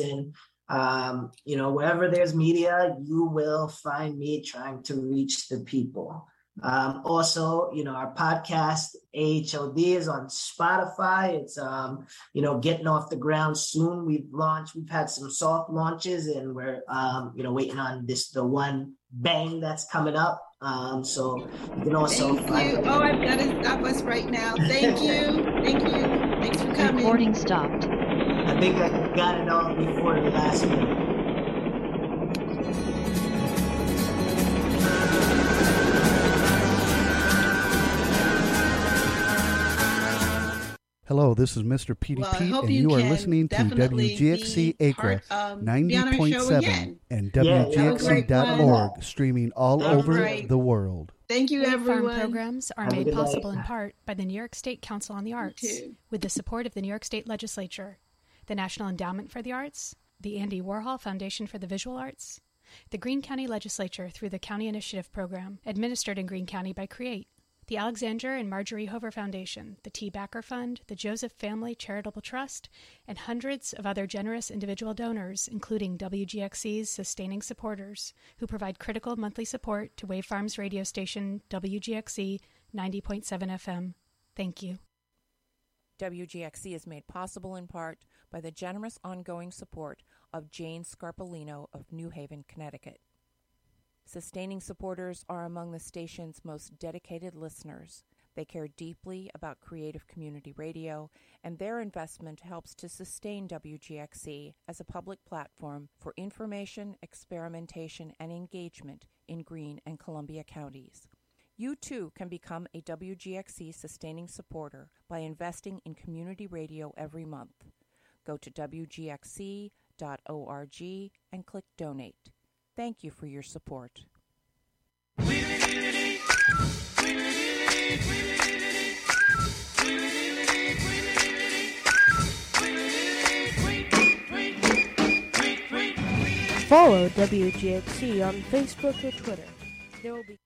events, and wherever there's media, you will find me trying to reach the people. Our podcast, AHLD, is on Spotify. It's, getting off the ground soon. We've had some soft launches, and we're, waiting on the one bang that's coming up. So you can also. Thank you. Oh, I've got to stop us right now. Thank you. Thank you. Thanks for coming. Recording stopped. I think I got it all before the last minute. Hello, this is Mr. Petey Pete, and you are listening to WGXC Acre 90.7 and WGXC.org, streaming all over the world. Thank you, everyone. Farm programs are made possible in part by the New York State Council on the Arts, with the support of the New York State Legislature, the National Endowment for the Arts, the Andy Warhol Foundation for the Visual Arts, the Greene County Legislature through the County Initiative Program, administered in Greene County by CREATE, the Alexander and Marjorie Hover Foundation, the T. Backer Fund, the Joseph Family Charitable Trust, and hundreds of other generous individual donors, including WGXC's sustaining supporters, who provide critical monthly support to Wave Farms radio station WGXC 90.7 FM. Thank you. WGXC is made possible in part by the generous ongoing support of Jane Scarpolino of New Haven, Connecticut. Sustaining supporters are among the station's most dedicated listeners. They care deeply about creative community radio, and their investment helps to sustain WGXC as a public platform for information, experimentation, and engagement in Greene and Columbia counties. You too can become a WGXC sustaining supporter by investing in community radio every month. Go to WGXC.org and click Donate. Thank you for your support. Follow WGXC on Facebook or Twitter. There will be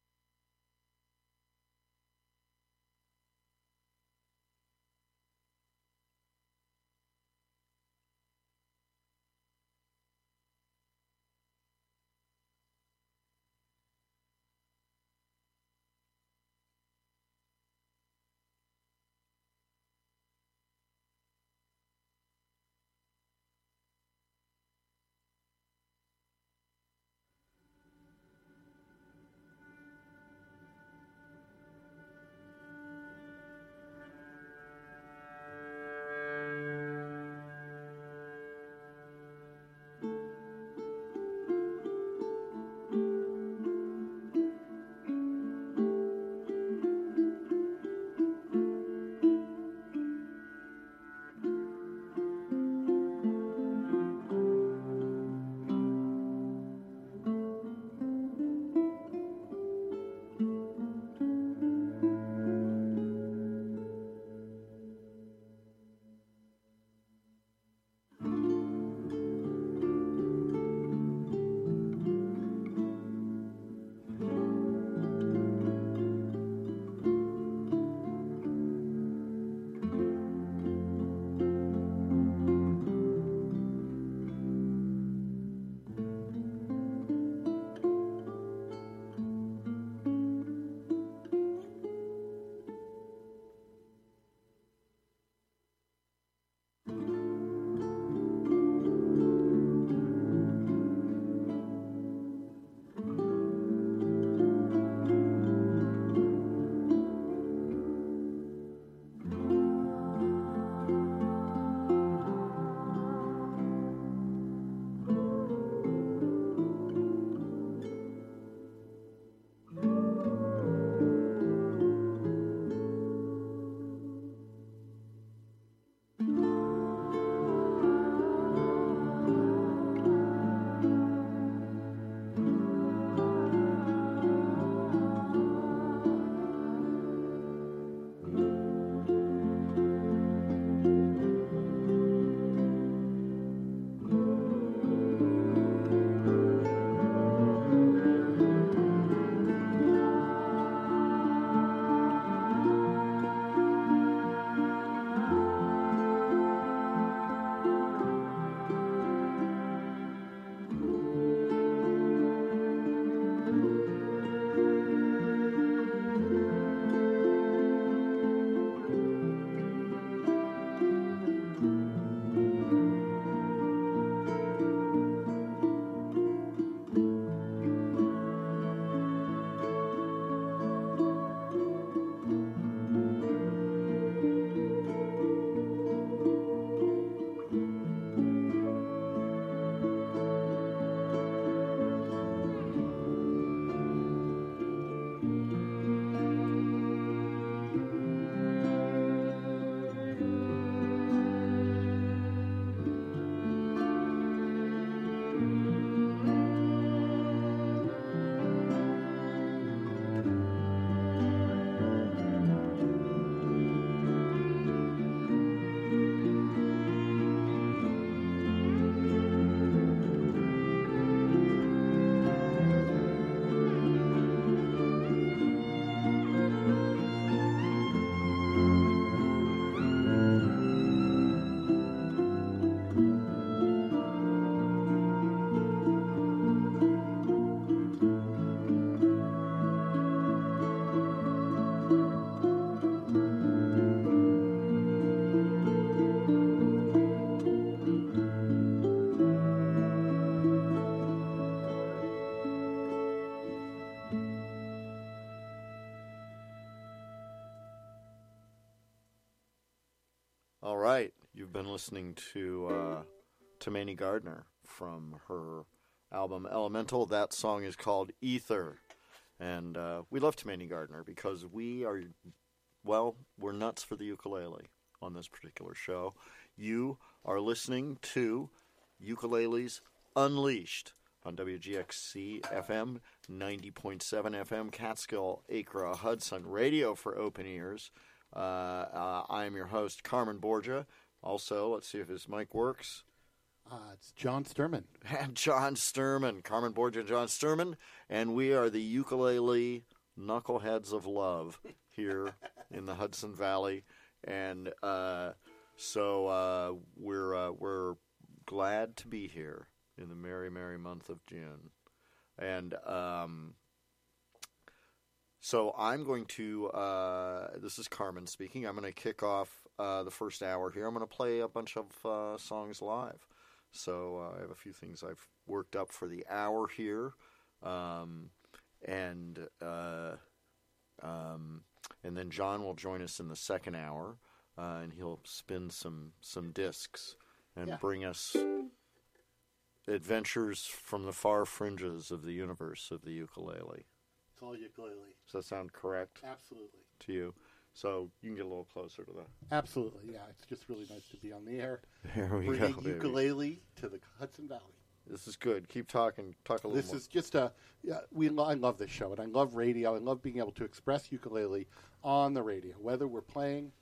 listening to Tomi Gardner from her album Elemental. That song is called Ether. And we love Tomi Gardner because we are, well, we're nuts for the ukulele on this particular show. You are listening to Ukuleles Unleashed on WGXC FM, 90.7 FM, Catskill, Acra, Hudson Radio for open ears. I'm your host, Carmen Borgia. Also, let's see if his mic works. It's John Sturman. John Sturman. Carmen Borgia and John Sturman. And we are the ukulele knuckleheads of love here in the Hudson Valley. And so we're glad to be here in the merry, merry month of June. And so I'm going to, this is Carmen speaking, I'm going to kick off the first hour here. I'm going to play a bunch of songs live. So I have a few things I've worked up for the hour here. And then John will join us in the second hour, and he'll spin some discs and bring us adventures from the far fringes of the universe of the ukulele. It's all ukulele. Does that sound correct? Absolutely. To you. So you can get a little closer to that. Absolutely, yeah. It's just really nice to be on the air. There we go, baby. Ukulele to the Hudson Valley. This is good. Keep talking. Talk a little more. This is just a... Yeah, I love this show, and I love radio. I love being able to express ukulele on the radio, whether we're playing,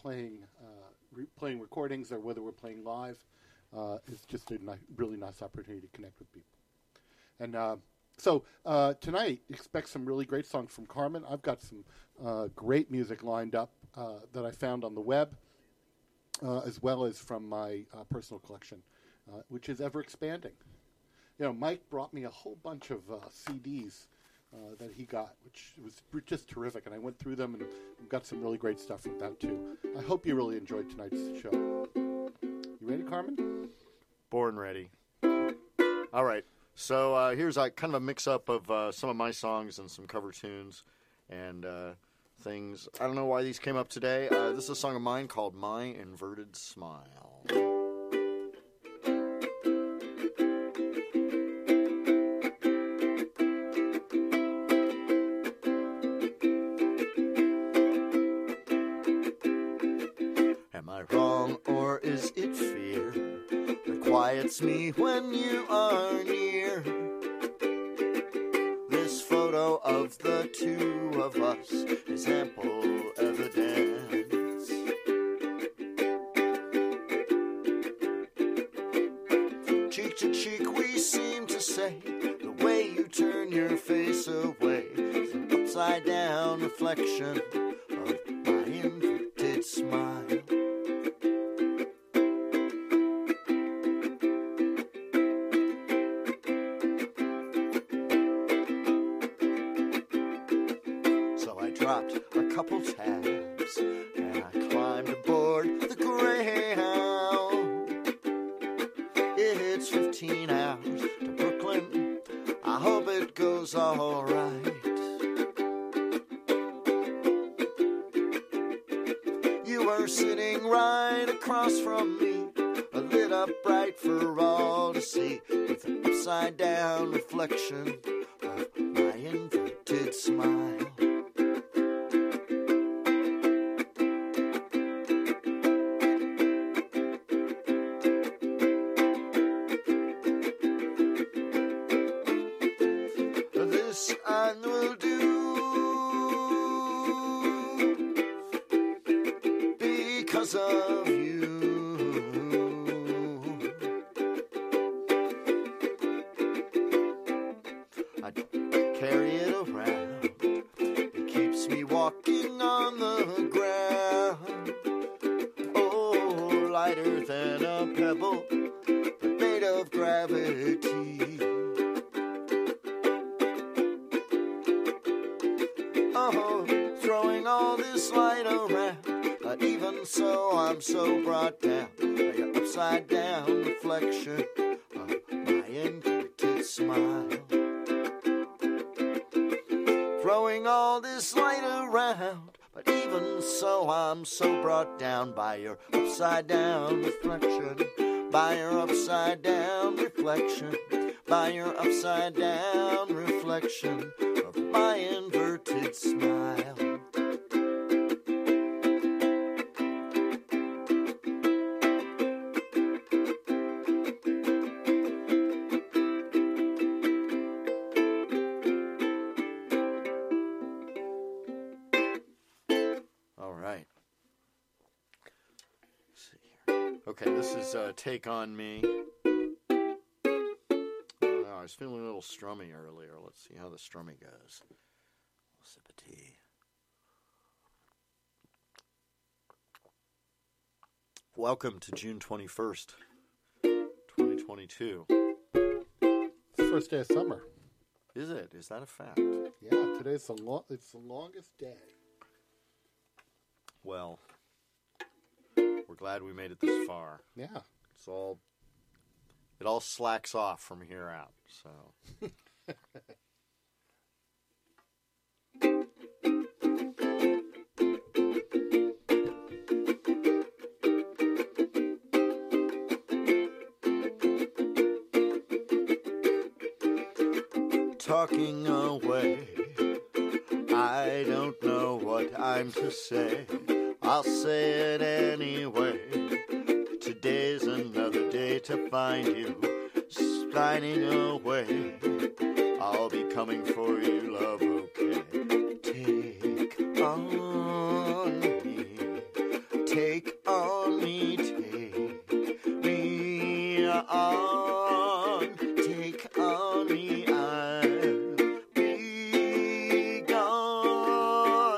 playing recordings, or whether we're playing live. It's just a really nice opportunity to connect with people. And so tonight, expect some really great songs from Carmen. I've got some great music lined up that I found on the web, as well as from my personal collection. Which is ever-expanding. You know, Mike brought me a whole bunch of CDs that he got, which was just terrific, and I went through them and got some really great stuff from that, too. I hope you really enjoyed tonight's show. You ready, Carmen? Born ready. All right, so here's kind of a mix-up of some of my songs and some cover tunes and things. I don't know why these came up today. This is a song of mine called My Inverted Smile. It's me when you are near. This photo of the two of us is ample evidence. Cheek to cheek we seem to say, the way you turn your face away is an upside down reflection of my inverted smile. And so I'm so brought down by your upside down reflection, by your upside down reflection, by your upside down reflection of my inverted smile. Take on Me. I was feeling a little strummy earlier. Let's see how the strummy goes. I'll sip a tea. Welcome to June 21st, 2022. First day of summer. Is it? Is that a fact? Yeah, today's it's the longest day. Well, we're glad we made it this far. Yeah. It all slacks off from here out, so. Talking away, I don't know what I'm to say. I'll say it anyway. Today's another day to find you sliding away. I'll be coming for you, love, okay? Take on me. Take on me. Take me on. Take on me.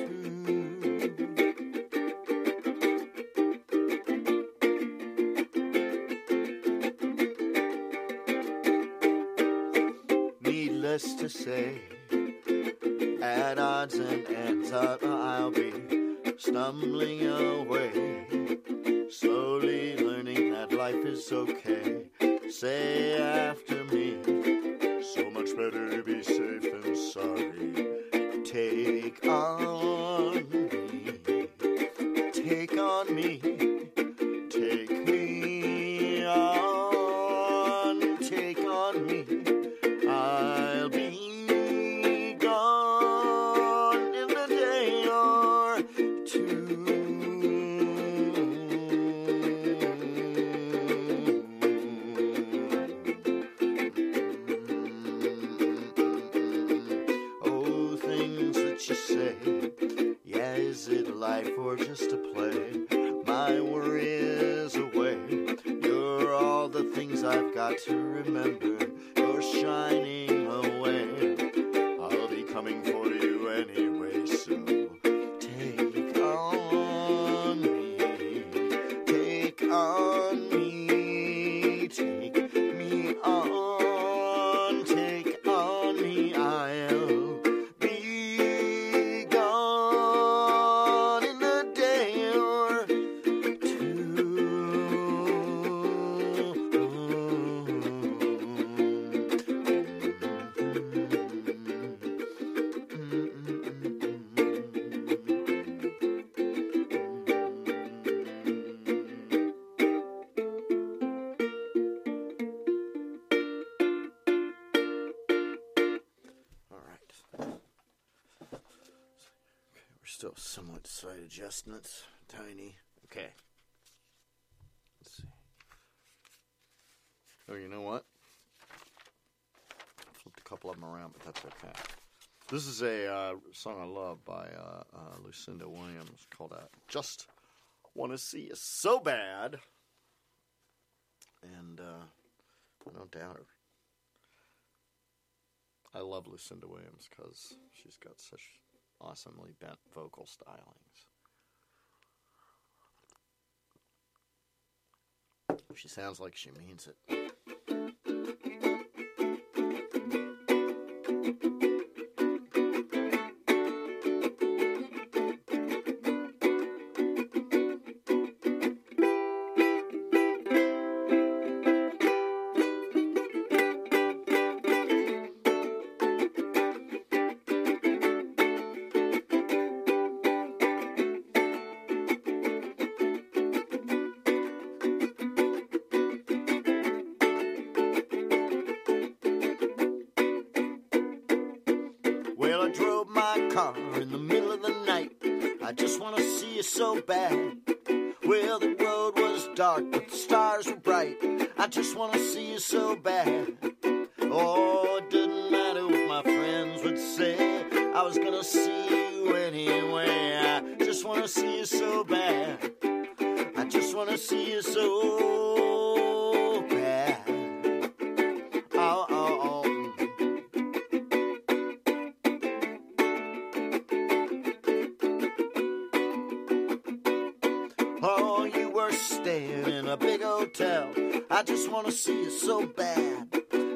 I'll be gone in a day or two. To say, at odds and ends, I'll be stumbling away, slowly learning that life is okay. Say after me, so much better to be safe than sorry. Take on me, take on me, take me on, take on me. I'll be gone in a day or two. Oh, things that you say. Yeah, is it life or just a play? My worry is away. You're all the things I've got to remember. Shining away. I'll be coming for you anyway, so take on me. Take on me. Take me on. Take on me. I'll be gone in a day or two. Slight adjustments, tiny. Okay. Let's see. Oh, you know what? Flipped a couple of them around, but that's okay. This is a song I love by Lucinda Williams called Just Wanna See You So Bad. And I don't doubt her. I love Lucinda Williams because she's got such awesomely bent vocal stylings. She sounds like she means it. car in the middle of the night. I just want to see you so bad. Well, the road was dark, but the stars were bright. I just want to see you so bad. Oh, it didn't matter what my friends would say. I was going to see you anyway. I just want to see you so bad. I just want to see you so bad. Oh, oh, oh. Oh, you were staying in a big hotel. I just want to see you so bad.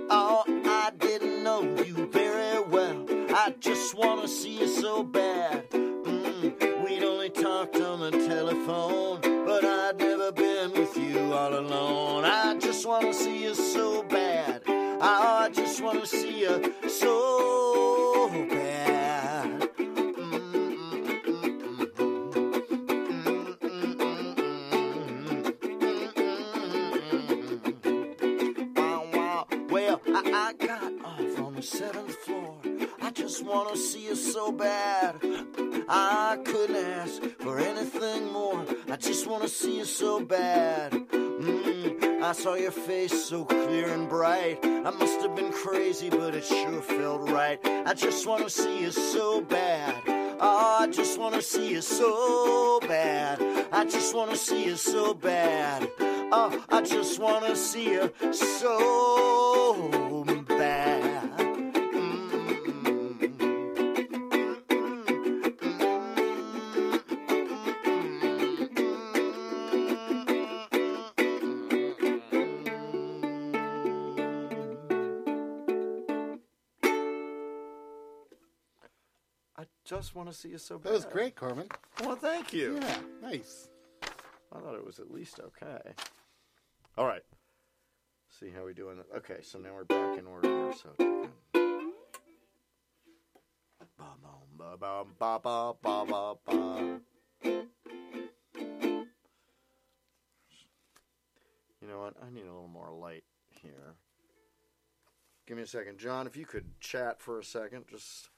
Oh, I didn't know you very well. I just want to see you so bad. We'd only talked on the telephone, but I'd never been with you all alone. I just want to see you so bad. I just want to see you so bad. Well, I got off on the 7th floor. I just want to see you so bad. I couldn't ask for anything more. I just want to see you so bad. I saw your face so clear and bright. I must have been crazy, but it sure felt right. I just want to see you so bad. Oh, I just want to see you so bad. I just want to see you so bad. Oh, I just want to see you so bad. Just want to see you so bad. That was great, Carmen. Well, thank you. Yeah, nice. I thought it was at least okay. All right. See how we doing. Okay, so now we're back in order here. So. Ba ba ba ba ba ba. You know what? I need a little more light here. Give me a second, John. If you could chat for a second, just.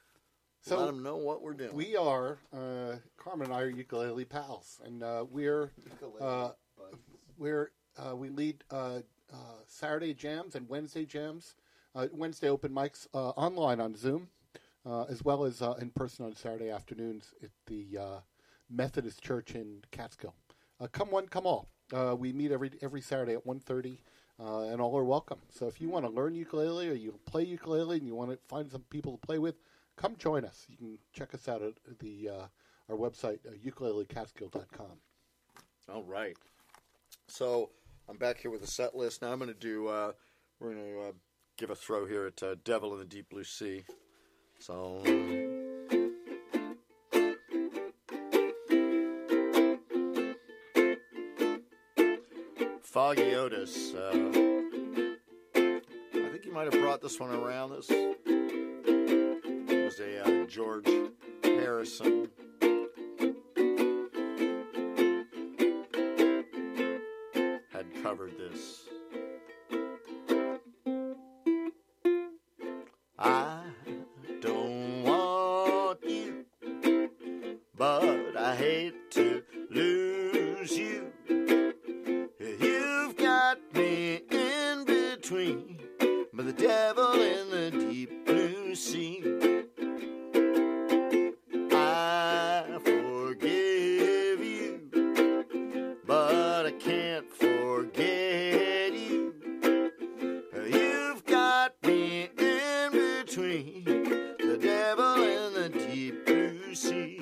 So let them know what we're doing. We are, Carmen and I are ukulele pals, and we lead Saturday jams and Wednesday jams, Wednesday open mics online on Zoom, as well as in person on Saturday afternoons at the Methodist Church in Catskill. Come one, come all. We meet every Saturday at 1:30. And all are welcome. So if you want to learn ukulele or you play ukulele and you want to find some people to play with, come join us. You can check us out at the our website, ukuleleCatskill.com. All right. So I'm back here with a set list. Now I'm going to do, we're going to give a throw here at Devil in the Deep Blue Sea. So... Foggy Otis. I think you might have brought this one around. This was a George Harrison. Had covered this. I don't want you, but I hate to lose you. But the devil in the deep blue sea, I forgive you, but I can't forget you. You've got me in between, the devil in the deep blue sea.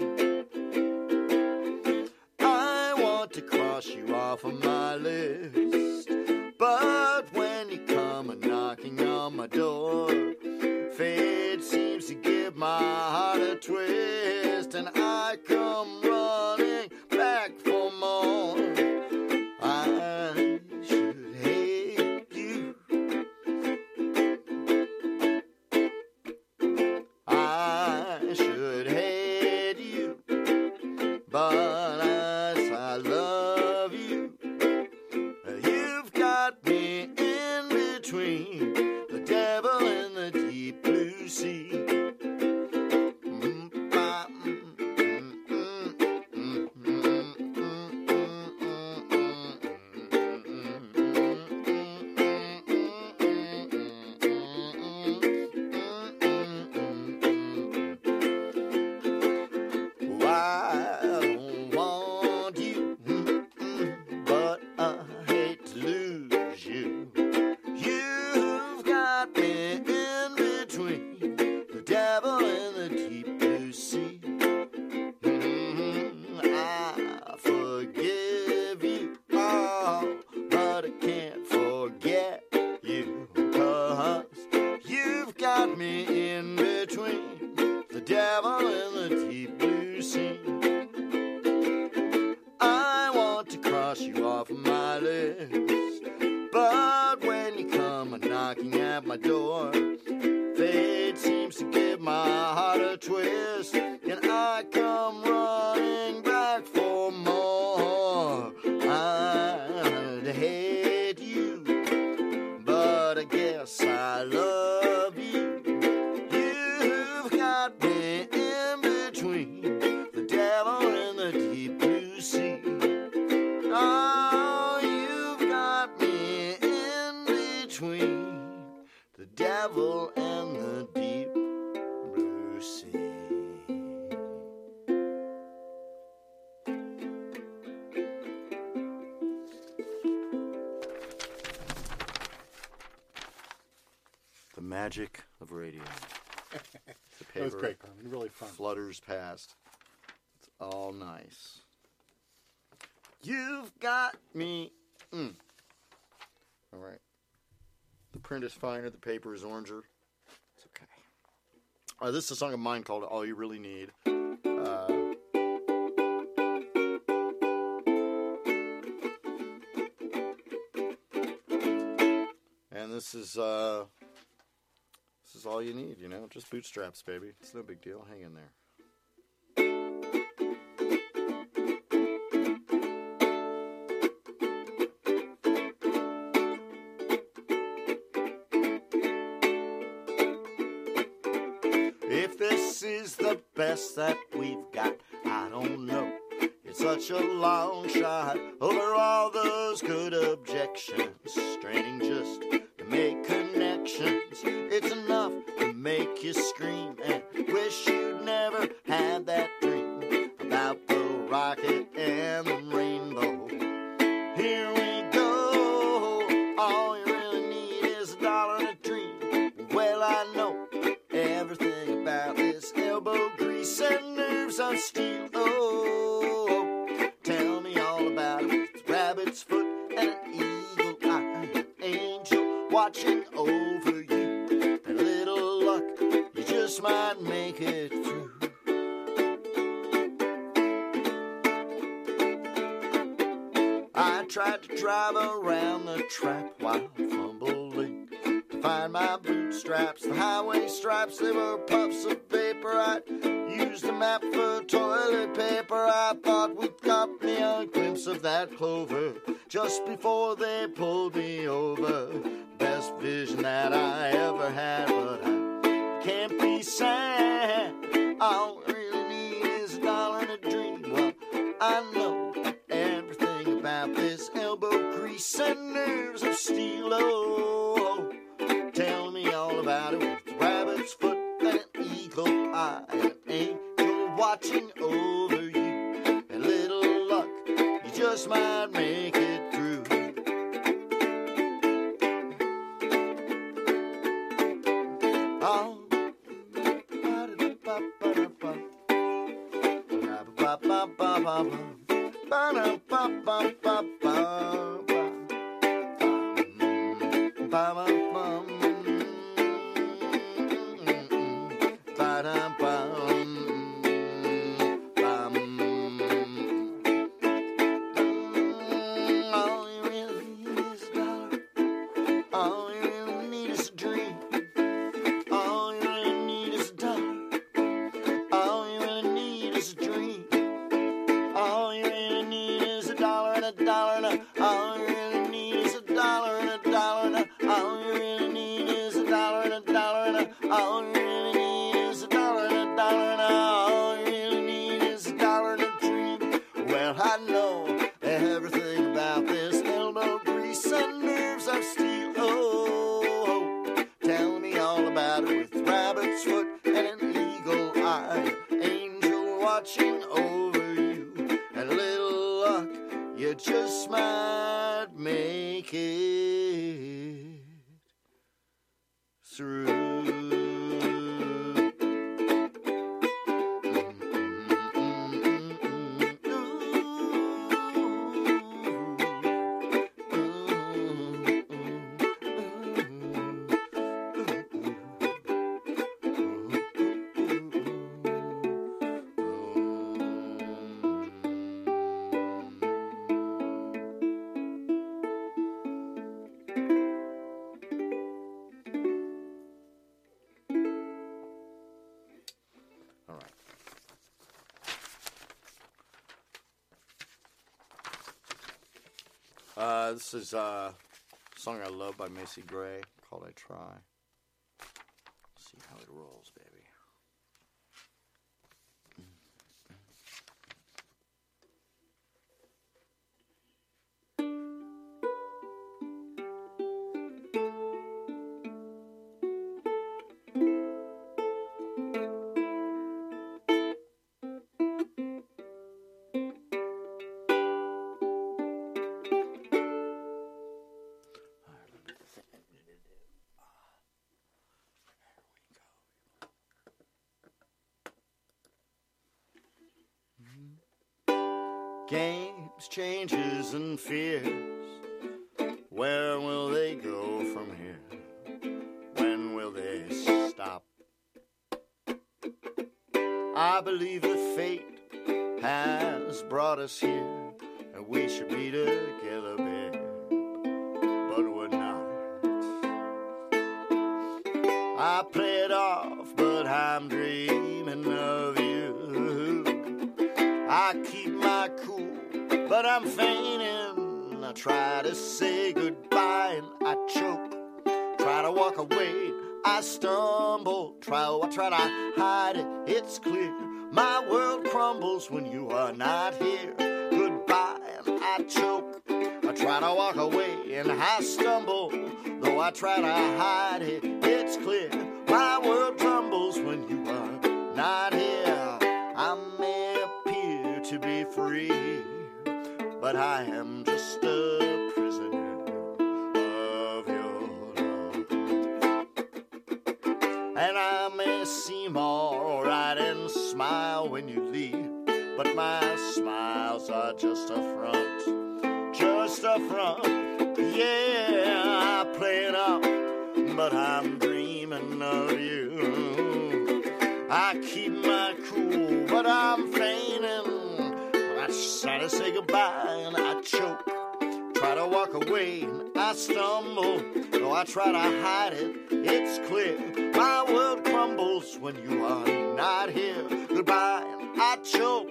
I want to cross you off of my list, but when you come a-knocking on my door, fate seems to give my heart a twist, and I come running back for more. I should hate you. I should hate you, but as I love you, you've my list. But when you come knocking at my door, fate seems to give my heart a twist, and I come running back for more. I'd hate you, but I guess I love you. You've got me in between the devil and the deep blue sea. Oh, you've got me in between the devil and the deep blue sea. The magic of radio. The paper that was great. Really fun. Flutters past. It's all nice. You've got me. All right. The print is finer. The paper is oranger. It's okay. All right, this is a song of mine called All You Really Need. And this is all you need, you know? Just bootstraps, baby. It's no big deal. Hang in there. Is the best that we've got, I don't know, it's such a long shot, over all those good objections, straining just to make connections, it's enough to make you scream, and wish you'd never had that dream, about the rocket and the rainbow, here we go, all you really need is $1 and a dream, well I know everything about it. Elbow grease and nerves on steel. Oh, tell me all about it. It's rabbit's foot and an eagle eye, an angel watching over you. A little luck, you just might make it through. I tried to drive around the trap while fumbling to find my bootstraps. The highway stripes, they were puffs of paper. I used a map for toilet paper. I thought we'd got me a glimpse of that clover just before they pulled me over. Best vision that I ever had, but I can't be sad. All I really need is $1 and a dream. Well, I know everything about this elbow grease and nerves of steel. Oh, tell me all about it with rabbit's foot. I am angel watching over you, and little luck, you just might make it through. Oh, This is a song I love by Macy Gray called I Try. See how it rolls, baby. Games, changes, and fears, where will they go from here? When will they stop? I believe that fate has brought us here, and we should be together, babe, but we're not. I play it off, but I'm dreaming of you. I keep my cool, but I'm fainting. I try to say goodbye and I choke. Try to walk away, I stumble. I try to hide it, it's clear. My world crumbles when you are not here. Goodbye and I choke. I try to walk away and I stumble. Though I try to hide it, it's clear. My world crumbles when you are not here. I may appear to be free, but I am just a prisoner of your love. And I may seem all right and smile when you leave, but my smiles are just a front. Just a front. Yeah, I play it up, but I'm dreaming of you. I keep my cool, but I'm fainting. Try to say goodbye and I choke. Try to walk away and I stumble. Though I try to hide it, it's clear. My world crumbles when you are not here. Goodbye and I choke.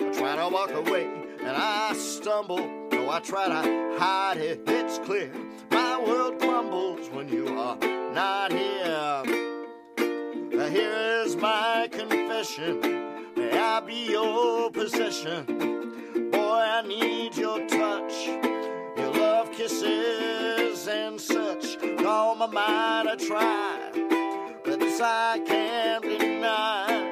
I try to walk away and I stumble. Though I try to hide it, it's clear. My world crumbles when you are not here. Now here is my confession. May I be your possession. Boy, I need your touch, your love, kisses, and such. Call my mind, I try, but this I can't deny.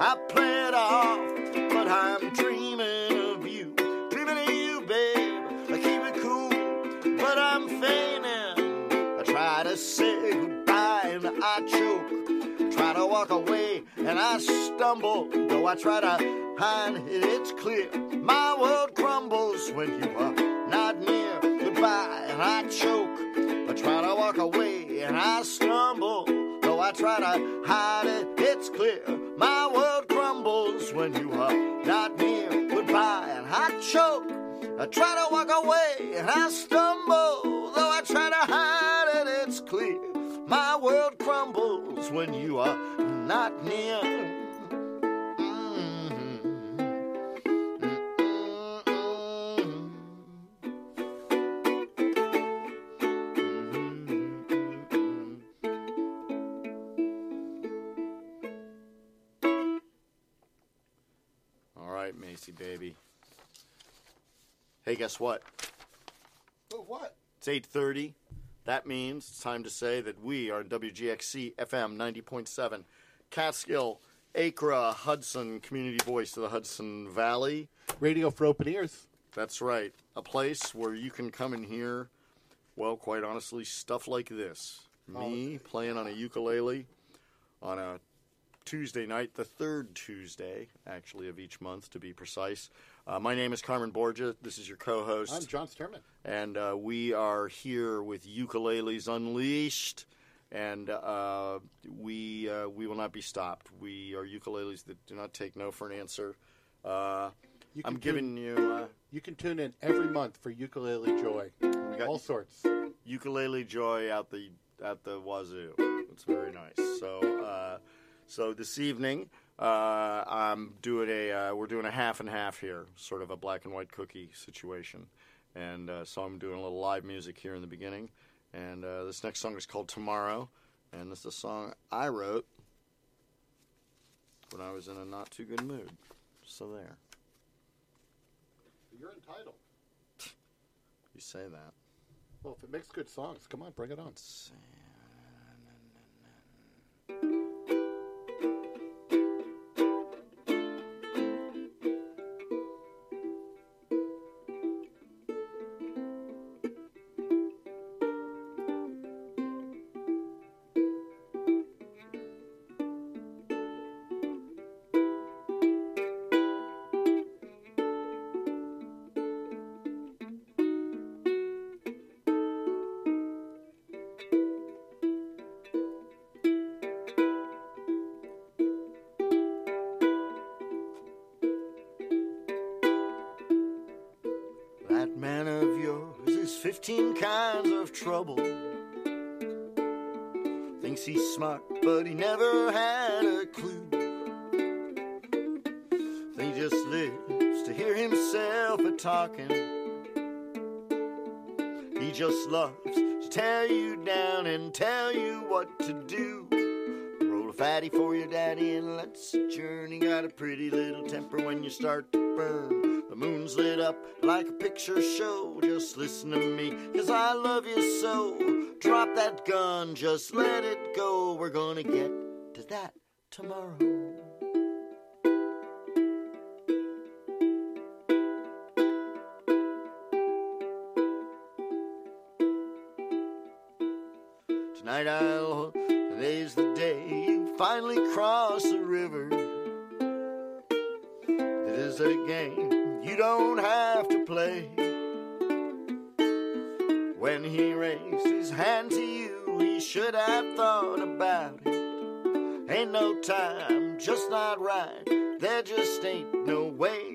I play it off, but I'm dreaming of you. Dreaming of you, babe, I keep it cool, but I'm fainting. I try to say goodbye and I choke. Try to walk away and I stumble, though I try to hide it, it's clear. My world crumbles when you are not near. Goodbye, and I choke. I try to walk away, and I stumble, though I try to hide it, it's clear. My world crumbles when you are not near. Goodbye, and I choke. I try to walk away, and I stumble, though I try to hide it, it's clear. My world crumbles when you are not near. All right, Macy, baby. Hey, guess what? Oh, what? It's 8:30. That means it's time to say that we are in WGXC FM 90.7. Catskill, Acra, Hudson, community voice of the Hudson Valley. Radio for open ears. That's right. A place where you can come and hear, well, quite honestly, stuff like this. Me playing on a ukulele on a Tuesday night, the third Tuesday, actually, of each month, to be precise. My name is Carmen Borgia. This is your co-host. I'm John Sterman. And we are here with Ukuleles Unleashed, and we will not be stopped. We are ukuleles that do not take no for an answer. You can tune in every month for ukulele joy. We got all sorts. Ukulele joy at the wazoo. It's very nice. So this evening, I'm doing we're doing a half and half here, sort of a black and white cookie situation. And so I'm doing a little live music here in the beginning. And this next song is called Tomorrow. And this is a song I wrote when I was in a not too good mood. So there. You're entitled. You say that. Well, if it makes good songs, come on, bring it on. That man of yours is 15 kinds of trouble. Thinks he's smart, but he never had a clue. He just lives to hear himself a-talking. He just loves to tear you down and tell you what to do. Roll a fatty for your daddy and let's adjourn. He got a pretty little temper when you start to burn. The moon's lit up like a picture show. Just listen to me, cause I love you so. Drop that gun, just let it go. We're gonna get to that tomorrow. Tonight I'll hold, today's the day you finally cross the river. It is a game you don't have to play. When he raised his hand to you, he should have thought about it. Ain't no time, just not right. There just ain't no way.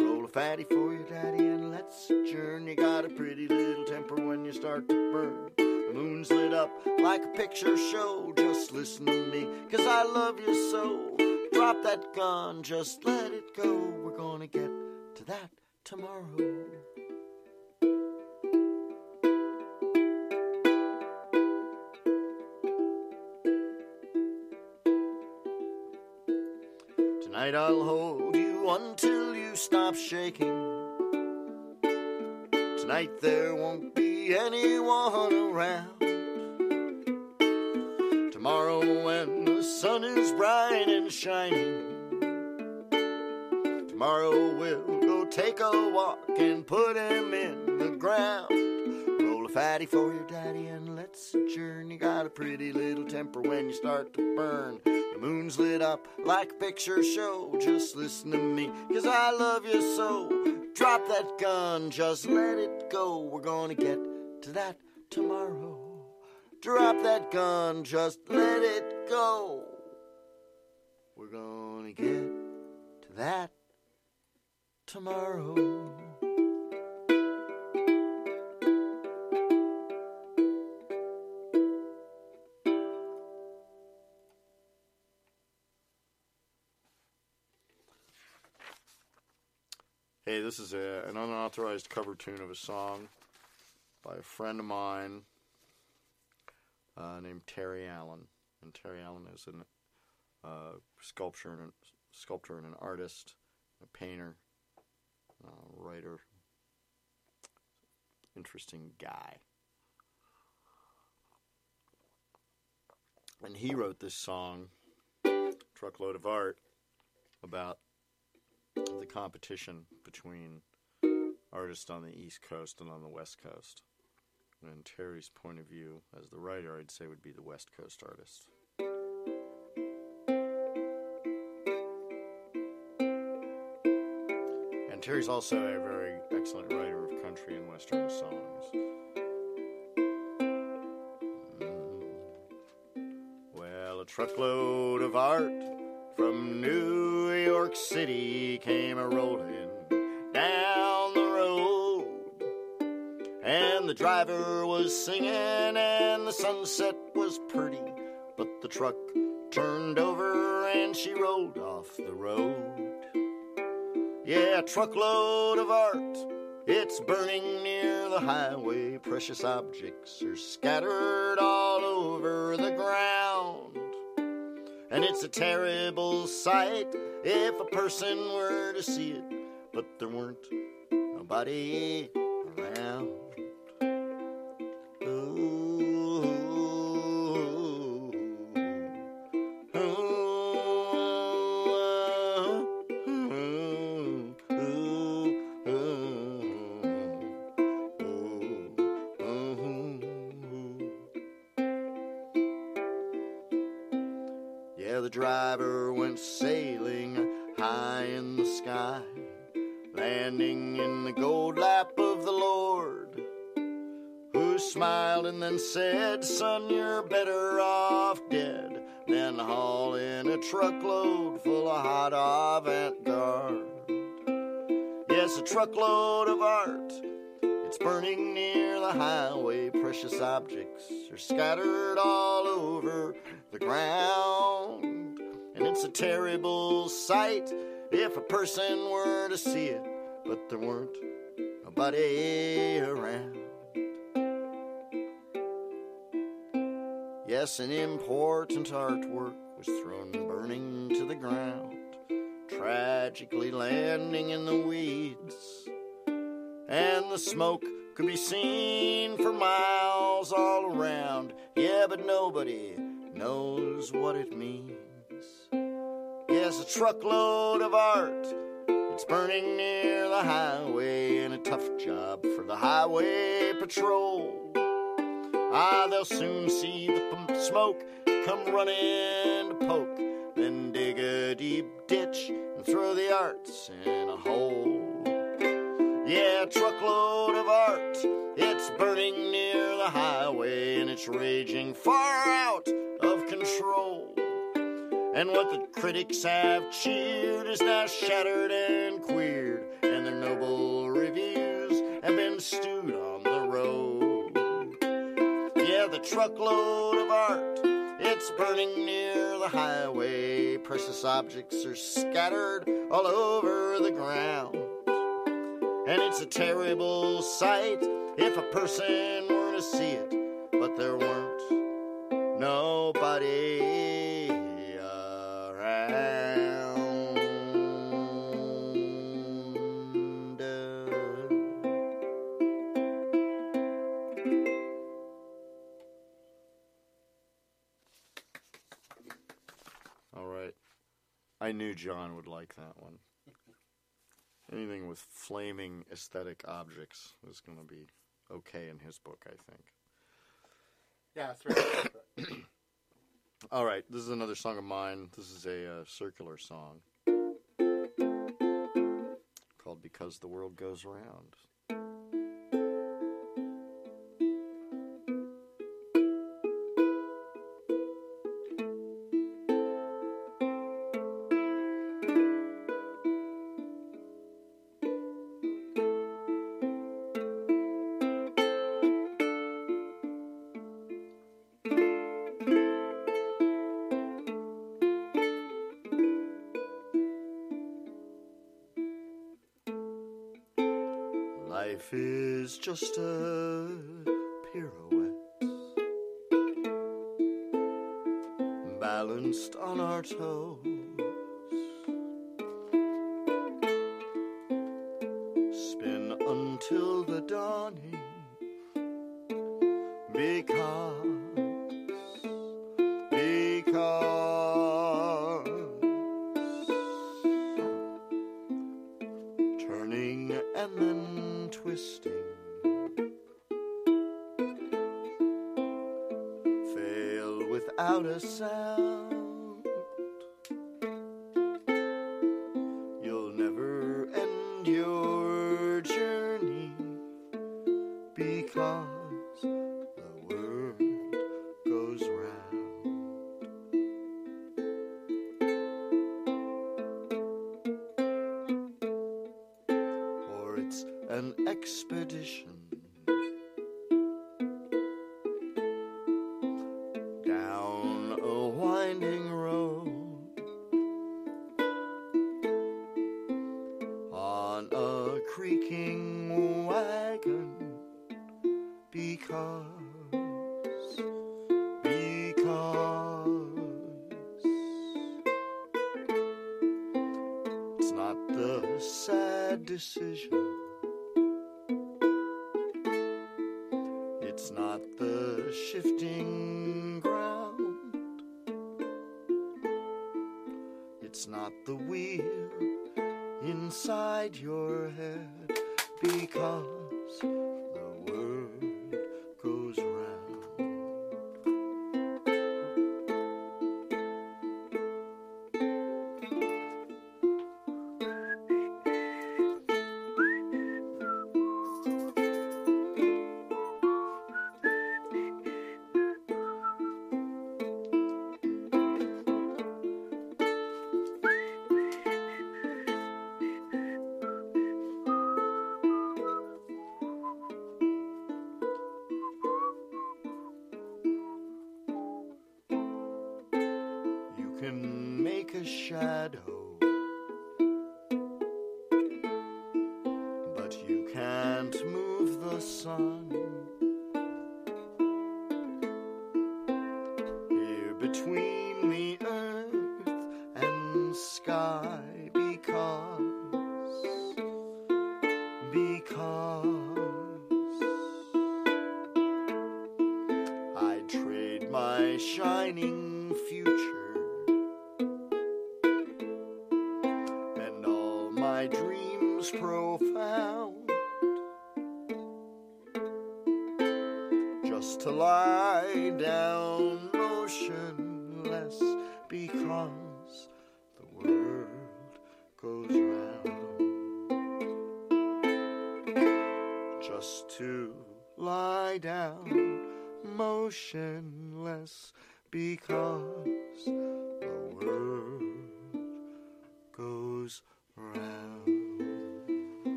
Roll a fatty for your daddy and let's adjourn. You got a pretty little temper when you start to burn. The moon's lit up like a picture show. Just listen to me, cause I love you so. Drop that gun, just let it go. We're gonna get to that tomorrow. Tonight I'll hold you until you stop shaking. Tonight there won't be anyone around. Tomorrow when the sun is bright and shining, tomorrow we'll go take a walk and put him in the ground. Roll a fatty for your daddy and let's adjourn. You got a pretty little temper when you start to burn. The moon's lit up like a picture show. Just listen to me, cause I love you so. Drop that gun, just let it go. We're gonna get to that tomorrow. Drop that gun, just let it go. We're gonna get to that tomorrow. Hey, this is an unauthorized cover tune of a song by a friend of mine named Terry Allen. And Terry Allen is a sculptor and an artist, a painter, writer, interesting guy. And he wrote this song, Truckload of Art, about the competition between artists on the East Coast and on the West Coast. And Terry's point of view as the writer, I'd say, would be the West Coast artist. Terry's also a very excellent writer of country and western songs. Well, a truckload of art from New York City came a-rolling down the road. And the driver was singing and the sunset was pretty, but the truck turned over and she rolled off the road. Yeah, a truckload of art, it's burning near the highway. Precious objects are scattered all over the ground. And it's a terrible sight if a person were to see it, but there weren't nobody around. Driver went sailing high in the sky, landing in the gold lap of the Lord, who smiled and then said, son, you're better off dead than hauling a truckload full of hot avant-garde. Yes, a truckload of art, it's burning near the highway. Precious objects are scattered all over the ground. And it's a terrible sight if a person were to see it, but there weren't nobody around. Yes, an important artwork was thrown burning to the ground, tragically landing in the weeds. And the smoke could be seen for miles all around. Yeah, but nobody knows what it means. Yes, a truckload of art, it's burning near the highway, and a tough job for the highway patrol. Ah, they'll soon see the smoke come running to poke, then dig a deep ditch and throw the arts in a hole. Yeah, a truckload of art, it's burning near the highway, and it's raging far out of control. And what the critics have cheered is now shattered and queered, and their noble reviews have been stewed on the road. Yeah, the truckload of art, it's burning near the highway. Precious objects are scattered all over the ground. And it's a terrible sight if a person were to see it, but there weren't nobody around. All right. I knew John would like that one. Anything with flaming aesthetic objects is going to be okay in his book, I think. Yeah, that's right. All right, this is another song of mine. This is a circular song called Because the World Goes Round. Is just a pirouette balanced on our toes. Spin until the dawning, because turning and then twisting, fail without a sound. You'll never end your journey because the world goes round. Or it's an expedition down a winding road. creaking wagon, because it's not the sad decision, it's not the shifting ground, it's not the wheel inside your head, because the word goes round.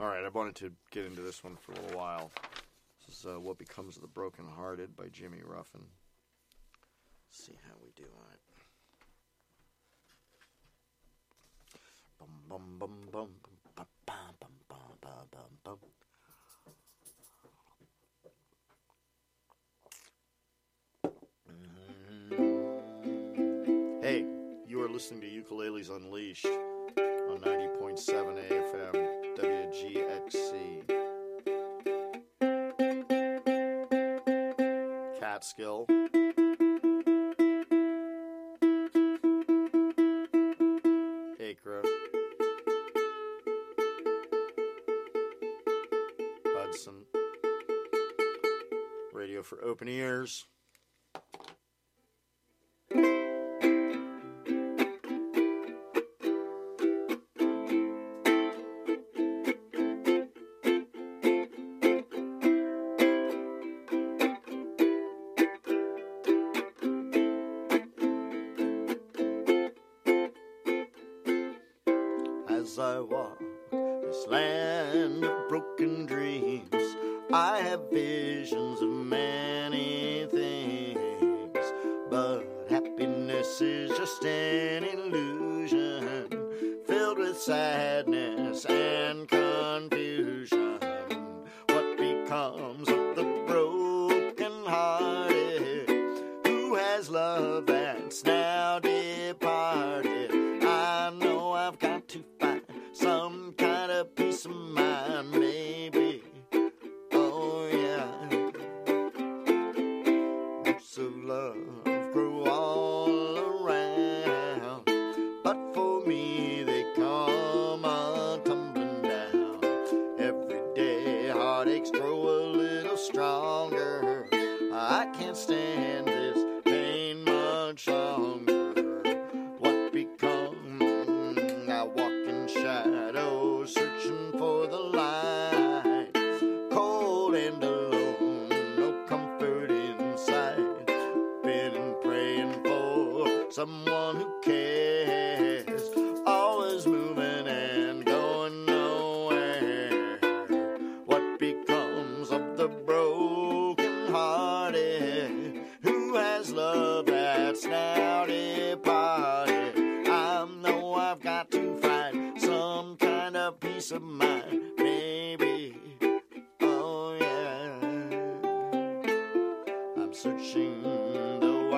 All right, I wanted to get into this one for a little while. This is What Becomes of the Broken Hearted by Jimmy Ruffin. Let's see how we do on it. Bum bum bum bum bum bum bum bum bum bum bum. Hey, you are listening to Ukuleles Unleashed on 90.7 AFM. WGXC. Catskill. Acre. Hudson. Radio for Open Ears.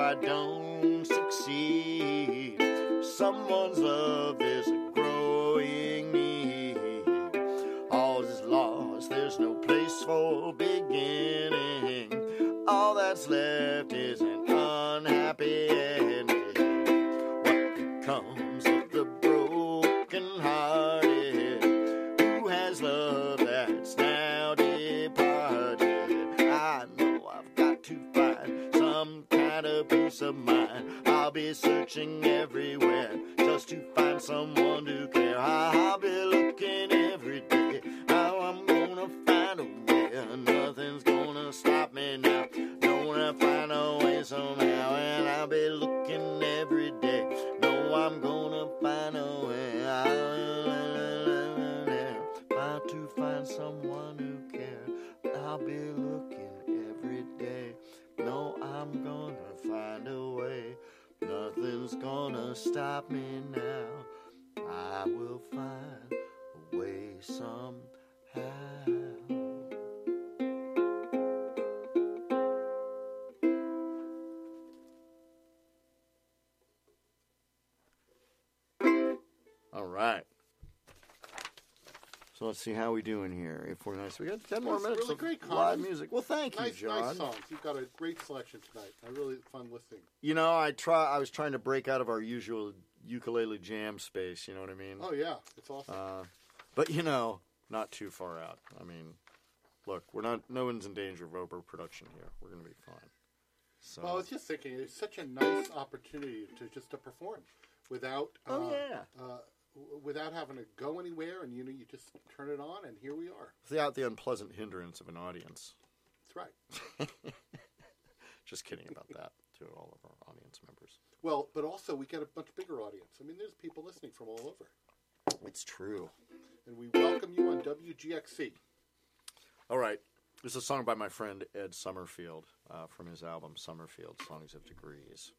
I don't succeed. Someone's love is a growing need. All is lost, there's no place for beginning. All that's left is an unhappy ending. What becomes of the broken hearted? Who has love that's now departed? I know I've got to find some kind of peace of mind. I'll be searching everywhere just to find someone to care. I'll be looking every day. Now I'm gonna find a way. Nothing's gonna stop me now. Gonna find a way somehow, and I'll be looking every day. No, I'm gonna find a way. I'll to find someone who cares. I'll be looking every day. No, I'm gonna find a way. Nothing's gonna stop me now. I will find a way somehow. All right. So let's see how we doing here. If we're nice, we got 10 more minutes really of great live music. Well, thank you, John. Nice songs. You've got a great selection tonight. I really fun listening. You know, I was trying to break out of our usual ukulele jam space. You know what I mean? Oh yeah, it's awesome. But you know, not too far out. I mean, look, we're not. No one's in danger of overproduction here. We're gonna be fine. So. Well, I was just thinking, it's such a nice opportunity to just to perform without. Without having to go anywhere, and you know, you just turn it on, and here we are. Without the unpleasant hindrance of an audience. That's right. Just kidding about that to all of our audience members. Well, but also we get a much bigger audience. I mean, there's people listening from all over. It's true. And we welcome you on WGXC. All right. This is a song by my friend Ed Summerfield from his album Summerfield Songs of Degrees.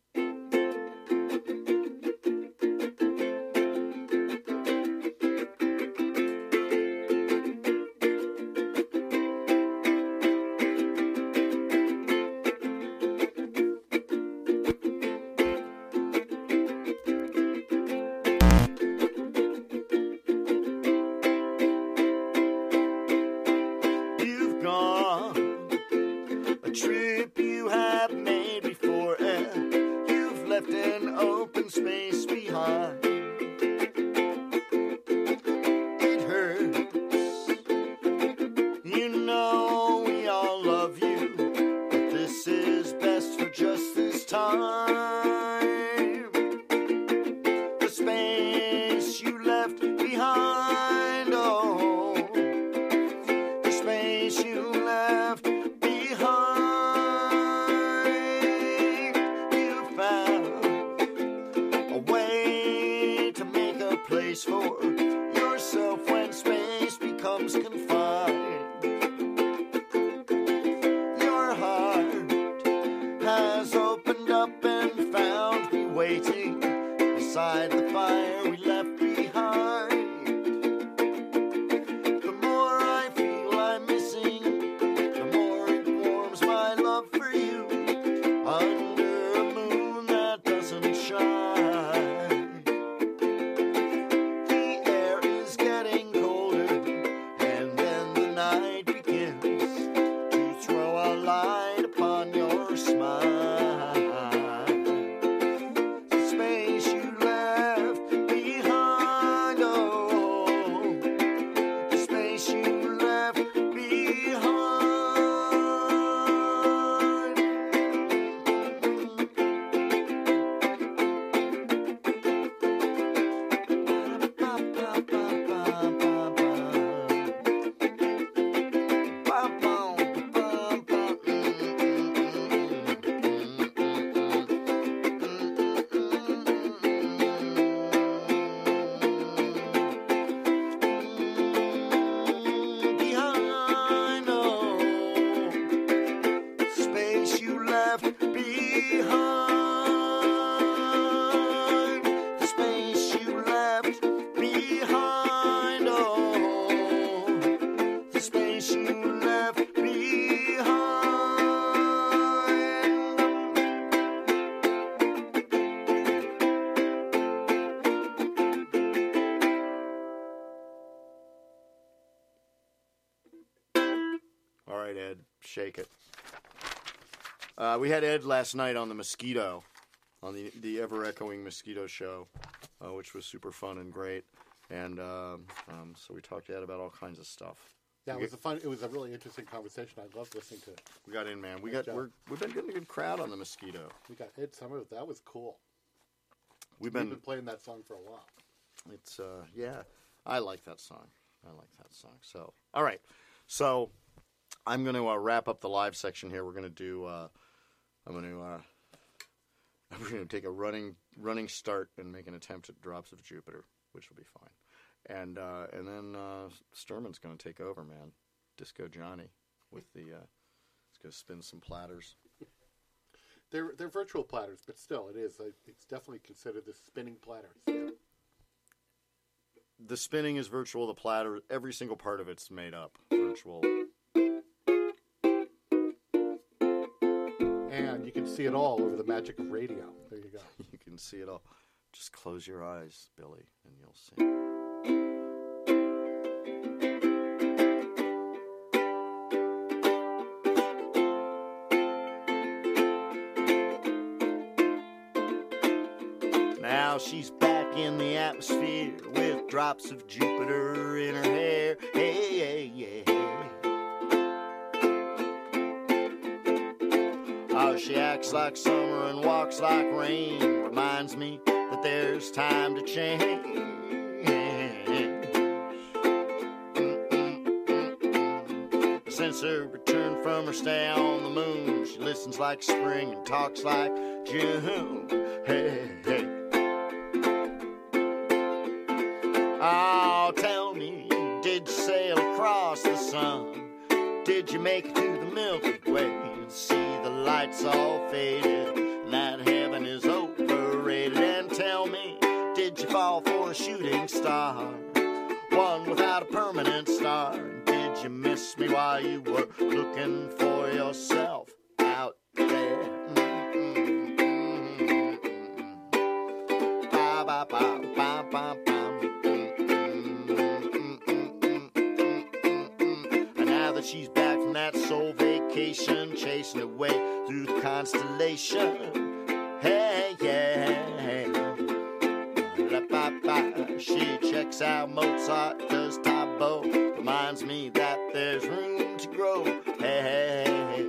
All right, Ed, shake it. We had Ed last night on the Mosquito, on the ever-echoing Mosquito show, which was super fun and great. And so we talked to Ed about all kinds of stuff. Yeah, it was a fun. It was a really interesting conversation. I loved listening to it. We got in, man. We've been getting a good crowd on the Mosquito. We got Ed Summers. That was cool. We've been playing that song for a while. It's yeah, I like that song. So all right, so I'm going to wrap up the live section here. We're going to do. We're going to take a running start and make an attempt at Drops of Jupiter, which will be fine. And then Sturman's going to take over, man. Disco Johnny with the let's go spin some platters. They're virtual platters, but still, it is. It's definitely considered the spinning platter. The spinning is virtual. The platter, every single part of it's made up. Virtual. And you can see it all over the magic of radio. There you go. You can see it all. Just close your eyes, Billy, and you'll see. She's back in the atmosphere with drops of Jupiter in her hair. Hey, yeah, yeah. Oh, she acts like summer and walks like rain. Reminds me that there's time to change. Since her return from her stay on the moon, she listens like spring and talks like June. Hey, hey. Oh, tell me, did you sail across the sun? Did you make it to the Milky Way and see the lights all faded and that heaven is overrated? And tell me, did you fall for a shooting star, one without a permanent star? And did you miss me while you were looking for yourself out there? Ba ba ba ba ba ba. She's back from that soul vacation, chasing her way through the constellation. Hey, yeah. La-ba-ba. She checks out Mozart, does Tabo. Reminds me that there's room to grow. Hey.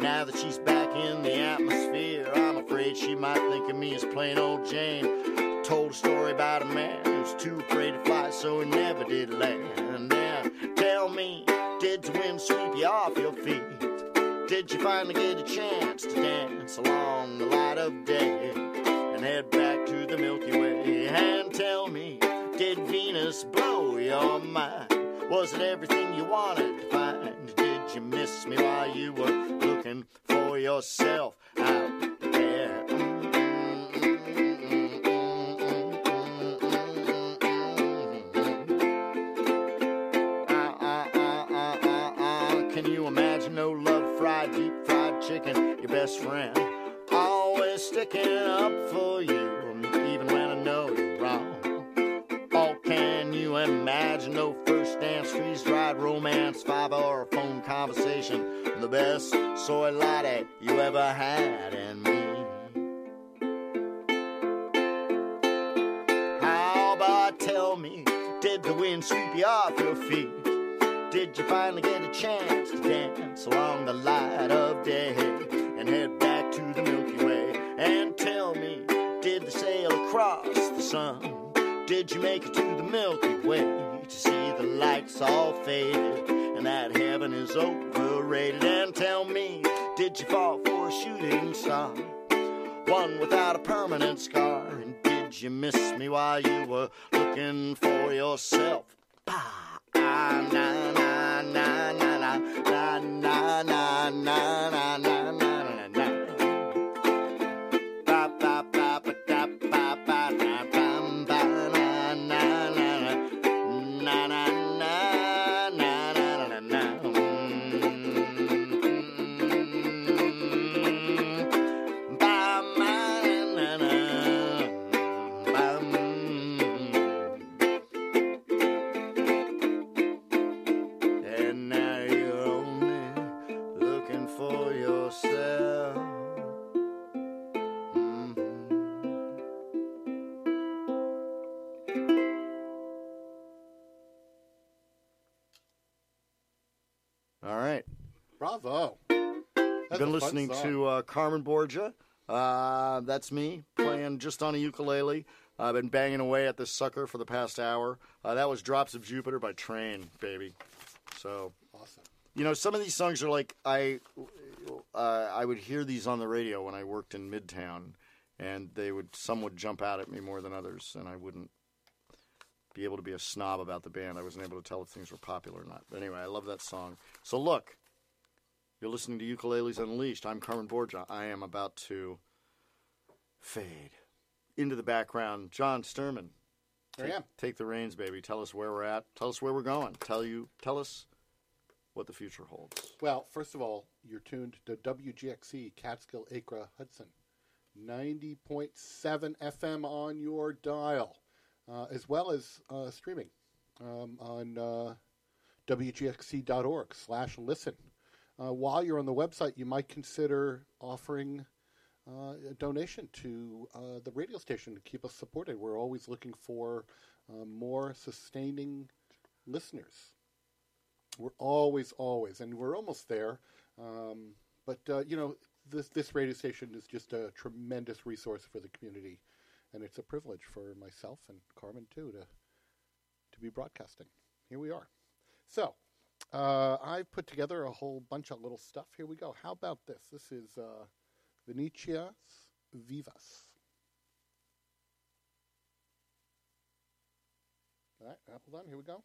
Now that she's back in the atmosphere, I'm afraid she might think of me as plain old Jane. Told a story about a man who's too afraid to fly, so he never did land. Then tell me, did the wind sweep you off your feet? Did you finally get a chance to dance along the light of day and head back to the Milky Way? And tell me, did Venus blow your mind? Was it everything you wanted to find? Did you miss me while you were looking for yourself out there? Can you imagine no love, fried, deep fried chicken, your best friend, always sticking up for you, even when I know you're wrong? Oh, can you imagine no first dance, freeze-dried romance, 5-hour phone conversation, the best soy latte you ever had in me? How about tell me, did the wind sweep you off your feet? Did you finally get a chance to dance along the light of day and head back to the Milky Way? And tell me, did they sail across the sun? Did you make it to the Milky Way to see the lights all faded and that heaven is overrated? And tell me, did you fall for a shooting star, one without a permanent scar? And did you miss me while you were looking for yourself? Bah! Na na na na na na na na na na na na. All right. Bravo. You've been listening to Carmen Borgia. That's me playing just on a ukulele. I've been banging away at this sucker for the past hour. That was Drops of Jupiter by Train, baby. So awesome. You know, some of these songs are like, I would hear these on the radio when I worked in Midtown, and they would, some would jump out at me more than others, and I wouldn't be able to be a snob about the band. I wasn't able to tell if things were popular or not. But anyway, I love that song. So look, you're listening to Ukuleles Unleashed. I'm Carmen Borgia. I am about to fade into the background. John Sturman, take the reins, baby. Tell us where we're at. Tell us where we're going. Tell us what the future holds. Well, first of all, you're tuned to WGXC, Catskill, Acra, Hudson. 90.7 FM on your dial, as well as streaming on WGXC.org/listen. While you're on the website, you might consider offering a donation to the radio station to keep us supported. We're always looking for more sustaining listeners. We're always, and we're almost there. You know, this radio station is just a tremendous resource for the community, and it's a privilege for myself and Carmen, too, to be broadcasting. Here we are. So, I've put together a whole bunch of little stuff. Here we go. How about this? This is Vinicius Vivas. All right, hold on. Here we go.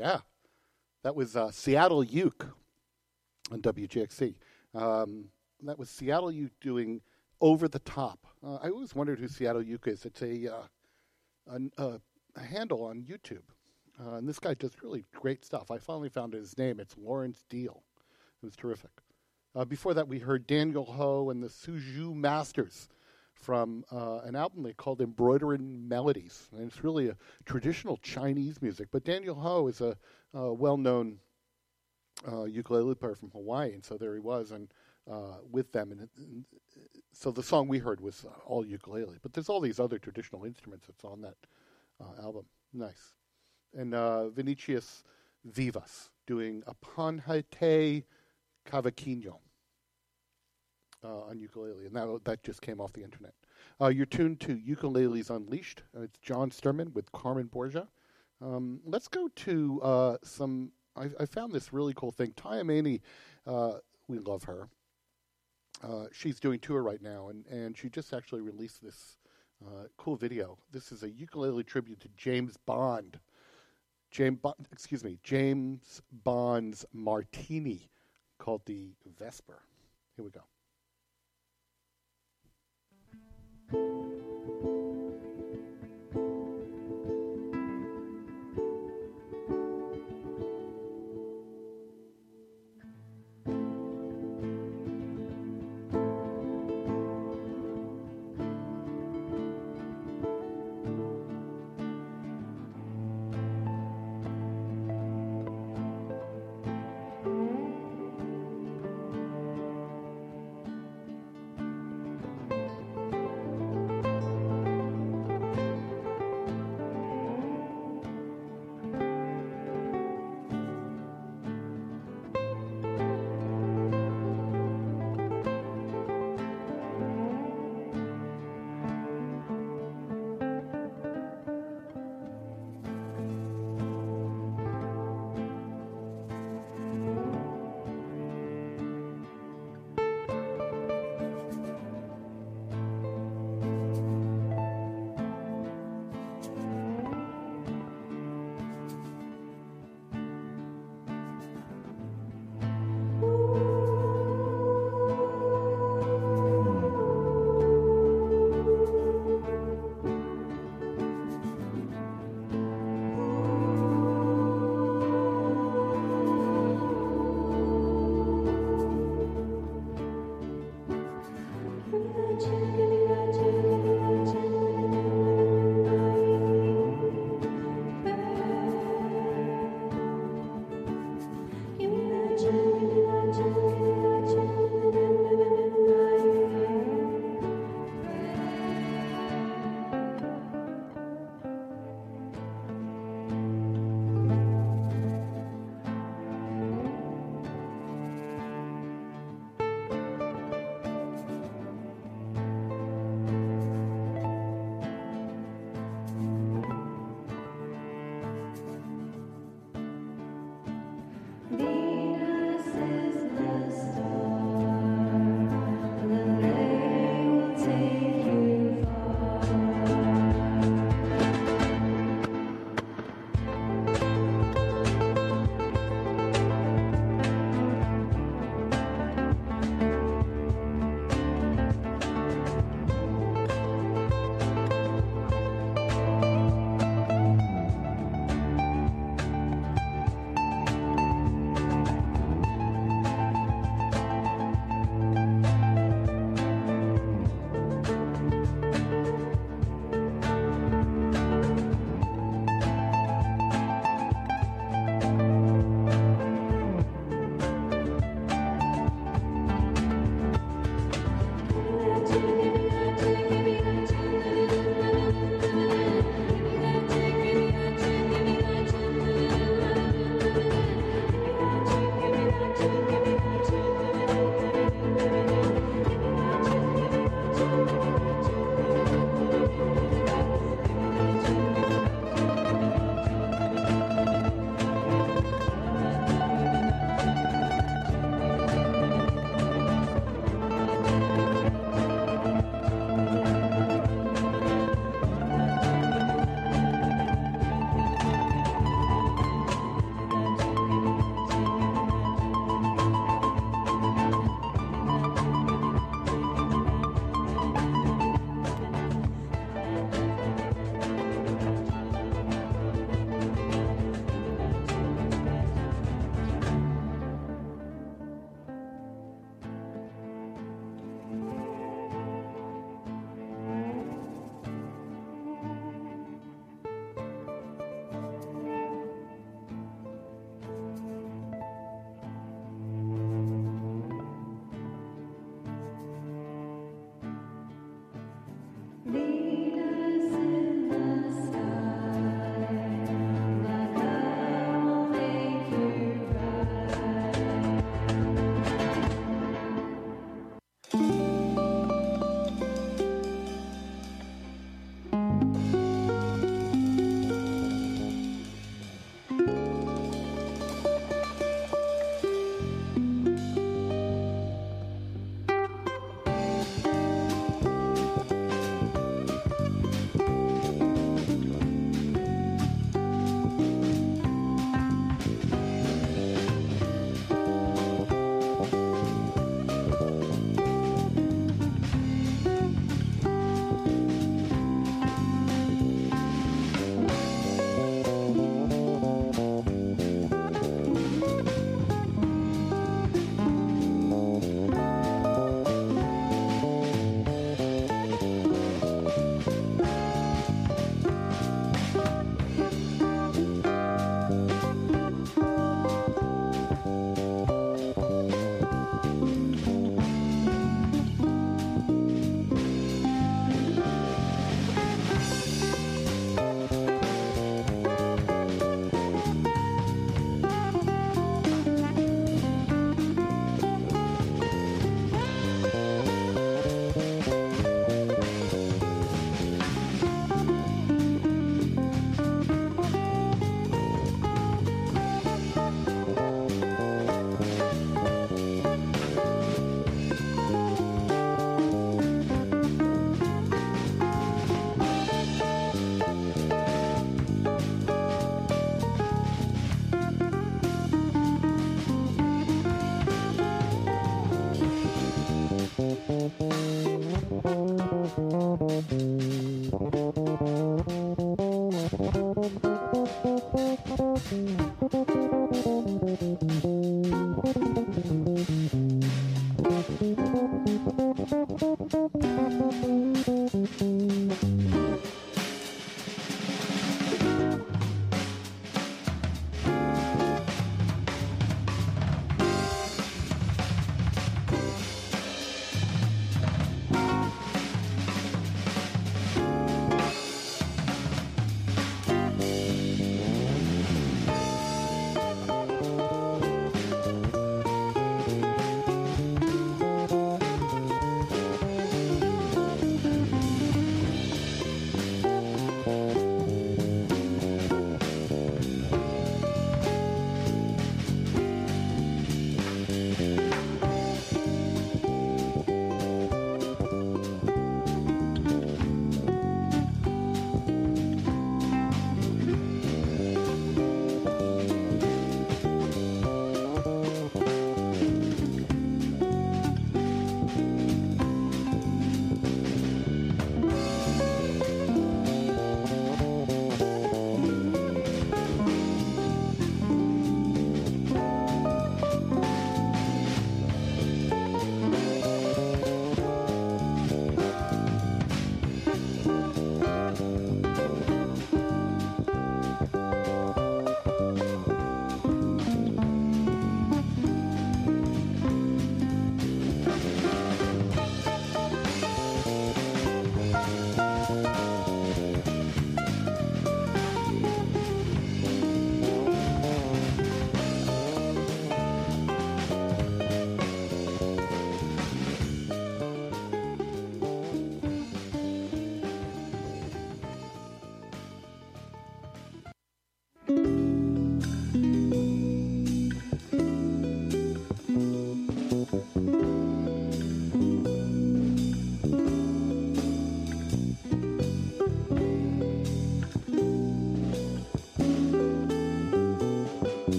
Yeah. That was Seattle Uke on WGXC. That was Seattle Uke doing Over the Top. I always wondered who Seattle Uke is. It's a handle on YouTube. And this guy does really great stuff. I finally found his name. It's Lawrence Deal. It was terrific. Before that, we heard Daniel Ho and the Suju Masters from an album they called Embroidering Melodies. And it's really a traditional Chinese music. But Daniel Ho is a well-known ukulele player from Hawaii, and so there he was and with them. And so the song we heard was all ukulele. But there's all these other traditional instruments that's on that album. Nice. And Vinicius Vivas doing Apanhei-te Cavaquinho on ukulele. And that just came off the internet. You're tuned to Ukuleles Unleashed. It's John Sturman with Carmen Borgia. Let's go to some... I found this really cool thing. Taimane, we love her. She's doing tour right now, and she just actually released this cool video. This is a ukulele tribute to James Bond. James Bond's Martini, called the Vesper. Here we go.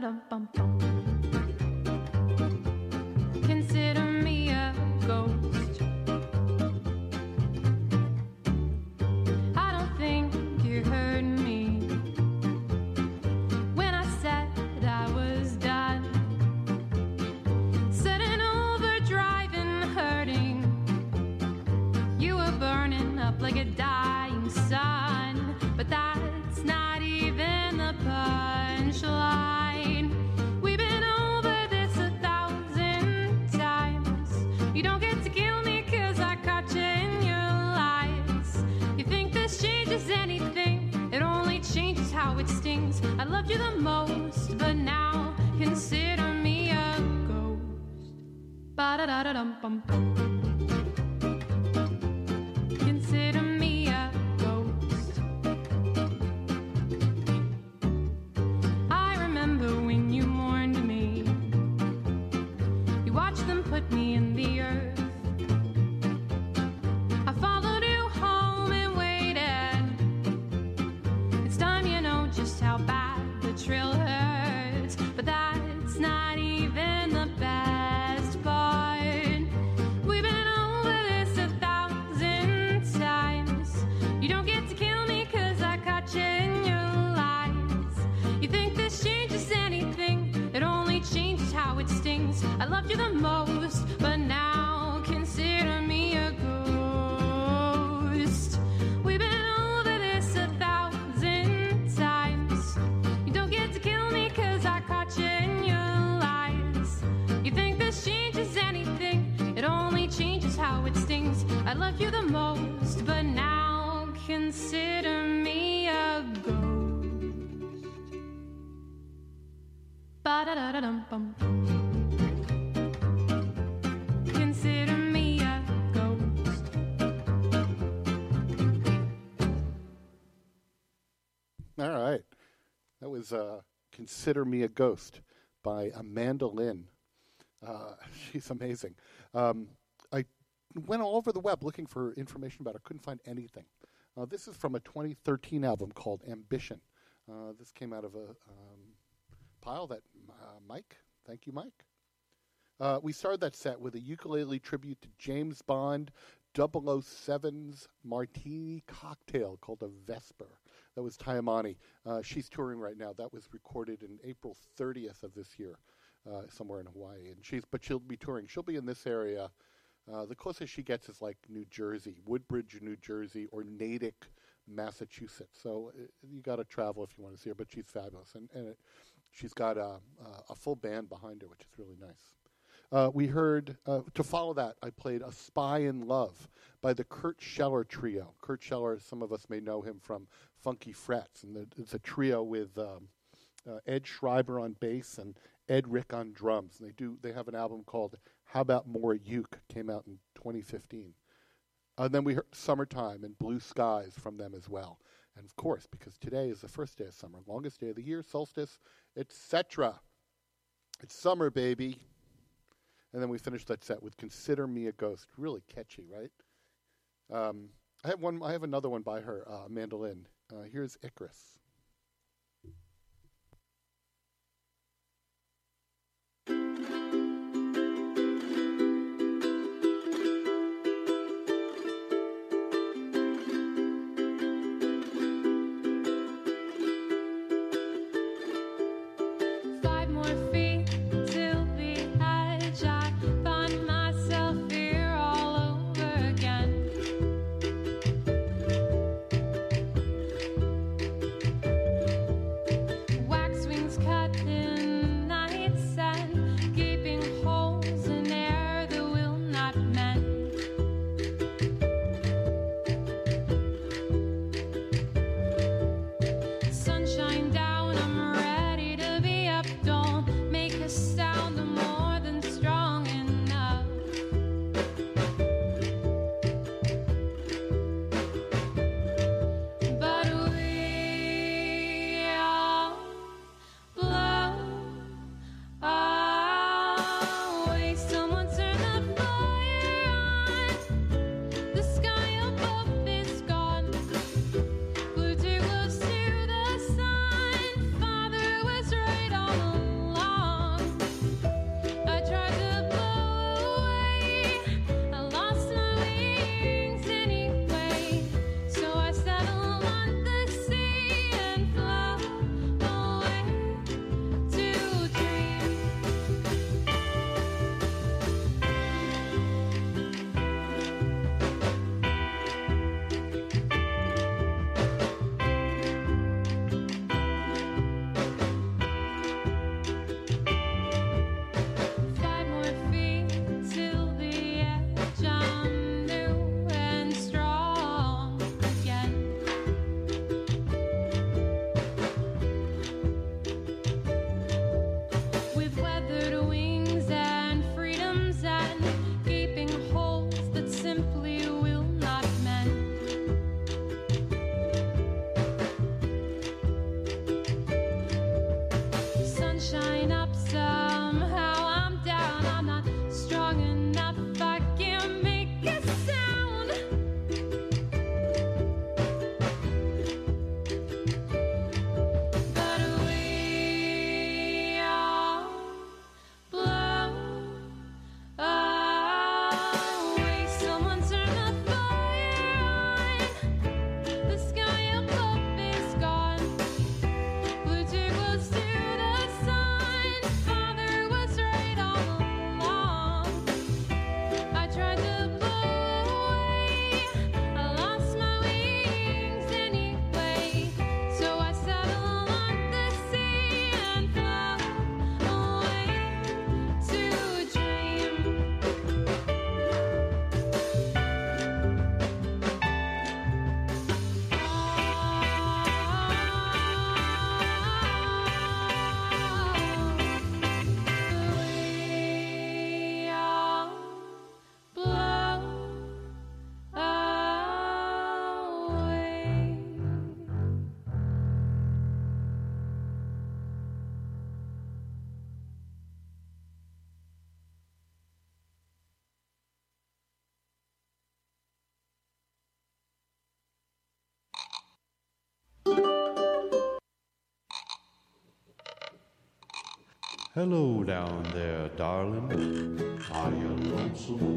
Consider me a ghost. I don't think you heard me when I said I was done. Sitting over, driving, hurting. You were burning up like a dying sun, but that's not even the punchline. How it stings. I loved you the most, but now consider me a ghost. Ba da da da dum bum bum. Consider me a ghost. I remember when you mourned me. You watched them put me in the earth. How bad the trill hurts, but that's not even the best part. We've been over this 1,000 times. You don't get to kill me cause I caught you in your lies. You think this changes anything, it only changes how it stings. I loved you the most, but now consider me a ghost. We've been I love you the most, but now consider me a ghost. Ba-da-da-da-dum-bum. Consider me a ghost. All right. That was Consider Me a Ghost by Amanda Lynn. She's amazing. Went all over the web looking for information about it. Couldn't find anything. This is from a 2013 album called Ambition. This came out of a pile that Mike, thank you, Mike. We started that set with a ukulele tribute to James Bond 007's martini cocktail called a Vesper. That was Taimane. She's touring right now. That was recorded in April 30th of this year, somewhere in Hawaii. And she'll be touring. She'll be in this area. The closest she gets is like New Jersey, Woodbridge, New Jersey, or Natick, Massachusetts. So you got to travel if you want to see her, but she's fabulous. And she's got a full band behind her, which is really nice. We heard, to follow that, I played A Spy in Love by the Kurt Scheller Trio. Kurt Scheller, some of us may know him from Funky Frets. And it's a trio with Ed Schreiber on bass and Ed Rick on drums. And they have an album called How About More Uke, came out in 2015. And then we heard Summertime and Blue Skies from them as well. And of course, because today is the first day of summer, longest day of the year, solstice, etc. It's summer, baby. And then we finished that set with Consider Me a Ghost. Really catchy, right? I have another one by her, Amanda Lynn. Here's Icarus. Hello down there, darling. Are you lonesome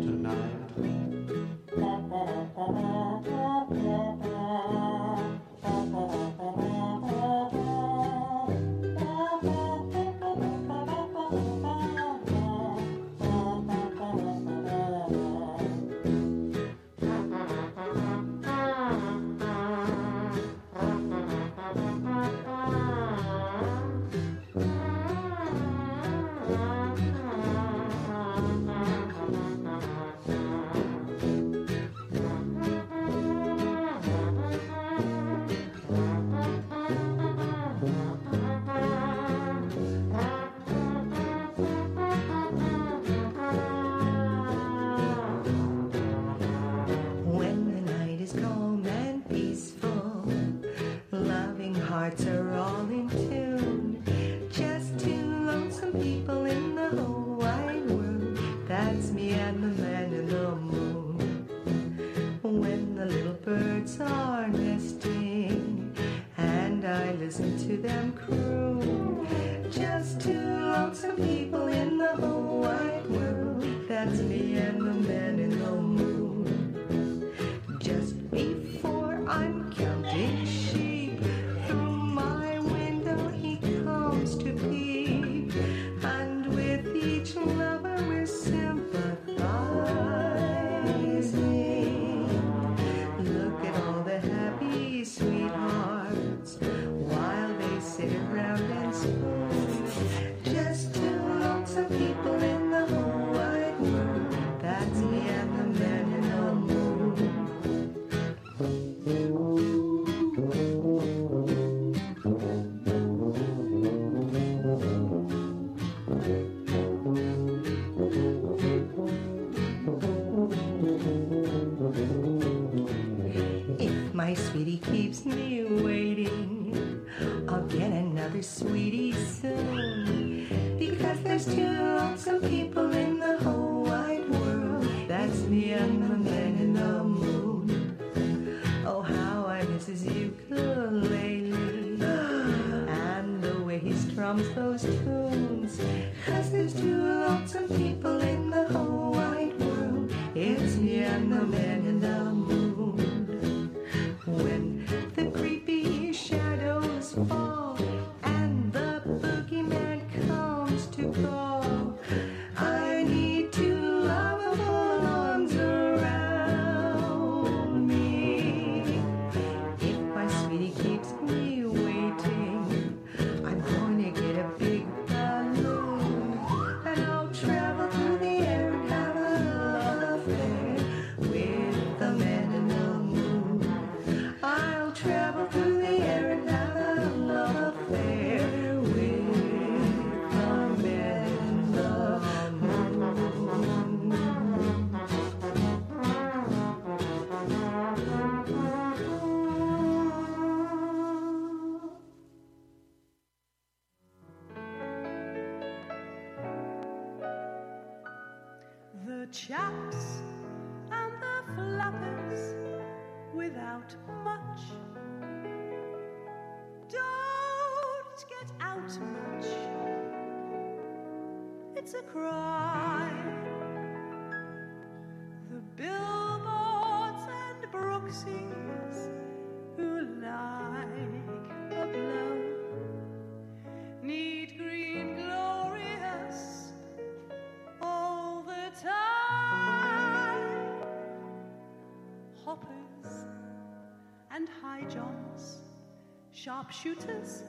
sharpshooters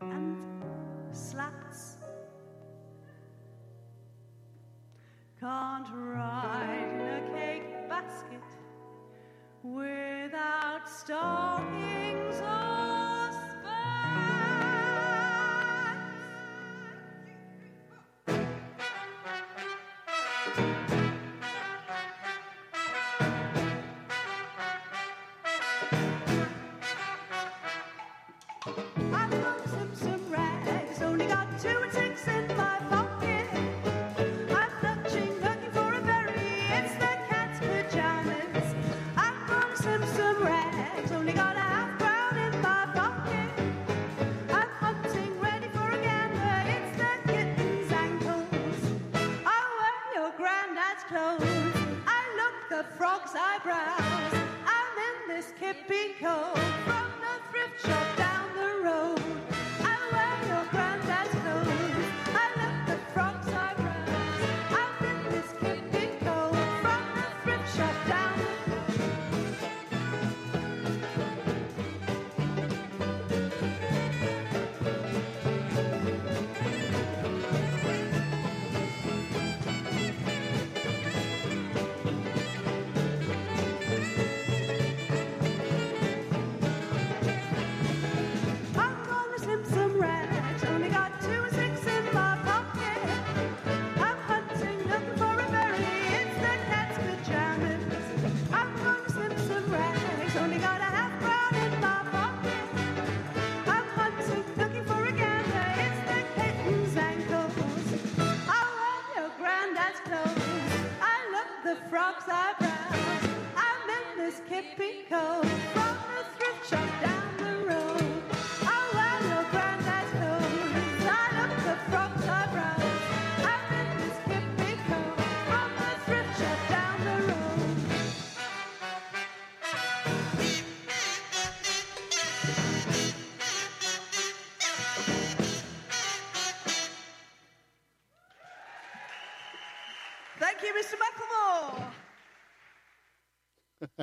and slats? Can't ride in a cake basket without stockings or spats. Get clothes. I looked the frog's eyebrows. I'm in this kippy coat from the thrift shop down the road. I wear your granddad's clothes. I looked the frog's eyebrows. I'm in this kippy coat from the thrift shop down the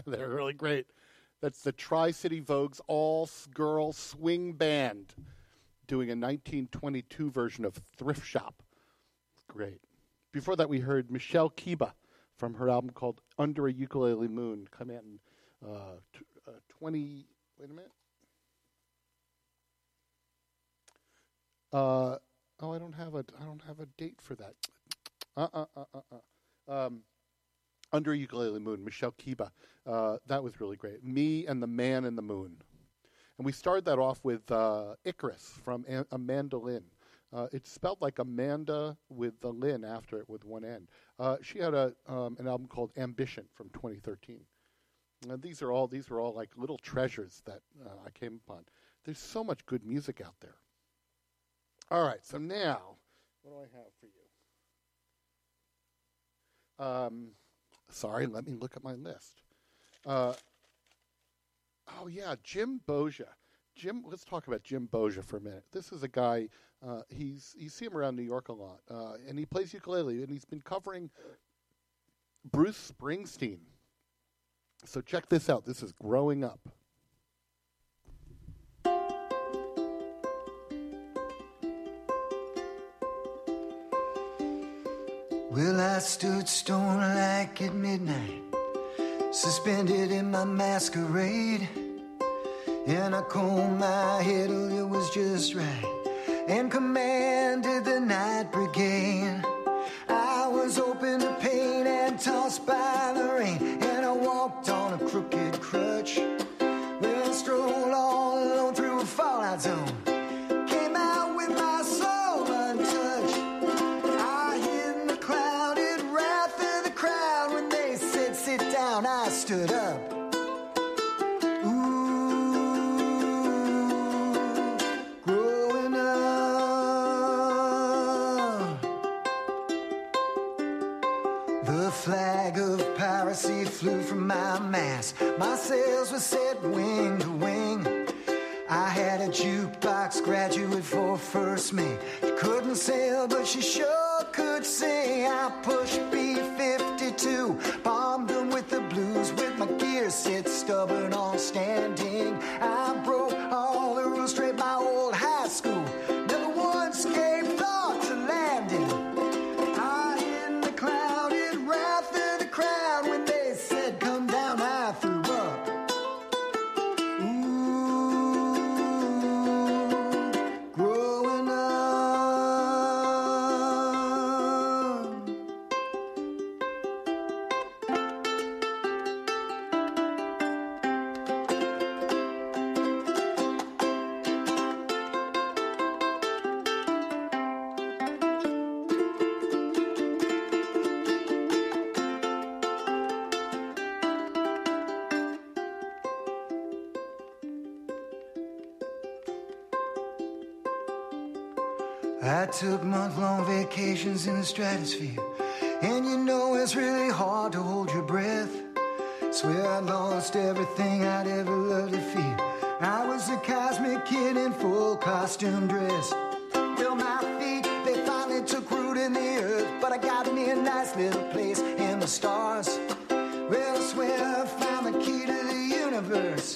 They're really great. That's the Tri-City Vogue's all-girl swing band doing a 1922 version of Thrift Shop. It's great. Before that, we heard Michelle Kiba from her album called Under a Ukulele Moon. Come out in I don't have a date for that. Under a Ukulele Moon, Michelle Kiba. That was really great. Me and the Man in the Moon. And we started that off with Icarus from Amanda Lynn. It's spelled like Amanda with the Lynn after it with one end. She had an album called Ambition from 2013. And these are all like little treasures that I came upon. There's so much good music out there. All right, so now, what do I have for you? Sorry, let me look at my list. Jim Boggia. Let's talk about Jim Boggia for a minute. This is a guy, you see him around New York a lot, and he plays ukulele, and he's been covering Bruce Springsteen. So check this out. This is Growing Up. Well, I stood stone like at midnight, suspended in my masquerade, and I combed my hair till it was just right, and commanded the night brigade. I was open to pain and tossed by the rain, and I walked on a crooked crutch. Well, I strolled all alone through a fallout zone. Stood up. Ooh, growing up. The flag of piracy flew from my mast. My sails were set wing to wing. I had a jukebox graduate for first mate. She couldn't sail, but she sure could sing. I pushed B-52, bombed them with the blues. With my gear set stubborn on standing, I broke all the rules straight by old high school. Never once gave thought to landing. I in the clouded wrath of the crowd when they said come down, I threw up. Growing up. I took month-long vacations in the stratosphere And you know it's really hard to hold your breath. Swear I lost everything I'd ever loved to fear. I was a cosmic kid in full costume dress. Till my feet, they finally took root in the earth. But I got me a nice little place in the stars. Well, I swear I found the key to the universe.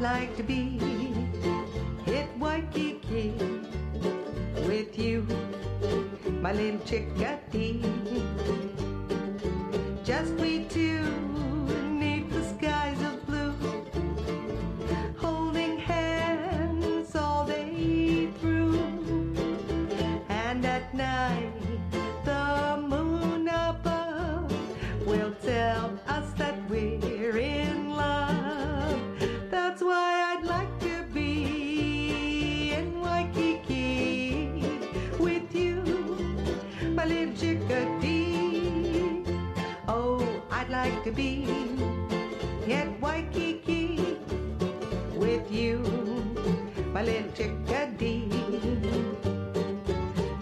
I'd like to be. Hit Waikiki with you, my little chickadee. Just we two, neath the skies of blue, holding hands all day through. And at night, the moon above will tell us that we're in love. That's why I'd like to be in Waikiki with you, my little chickadee. Oh, I'd like to be at Waikiki with you, my little chickadee.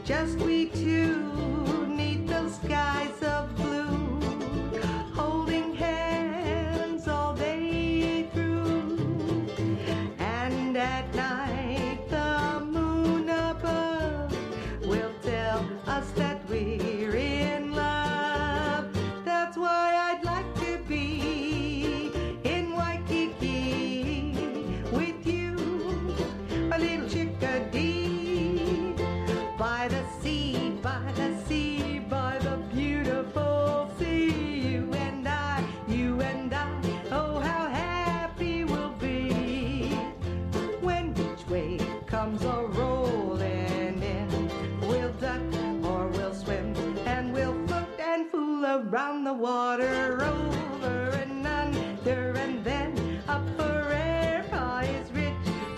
Just we two, neath those skies of blue, holding hands all day through. And at night the moon above will tell us that we're in love. That's why I'd like to be in Waikiki with you, my little chickadee. By the sea, by the sea, by the beautiful sea, you and I, oh how happy we'll be when each wave comes a rolling in. We'll duck or we'll swim, and we'll float and fool around the water, over and under, and then up forever.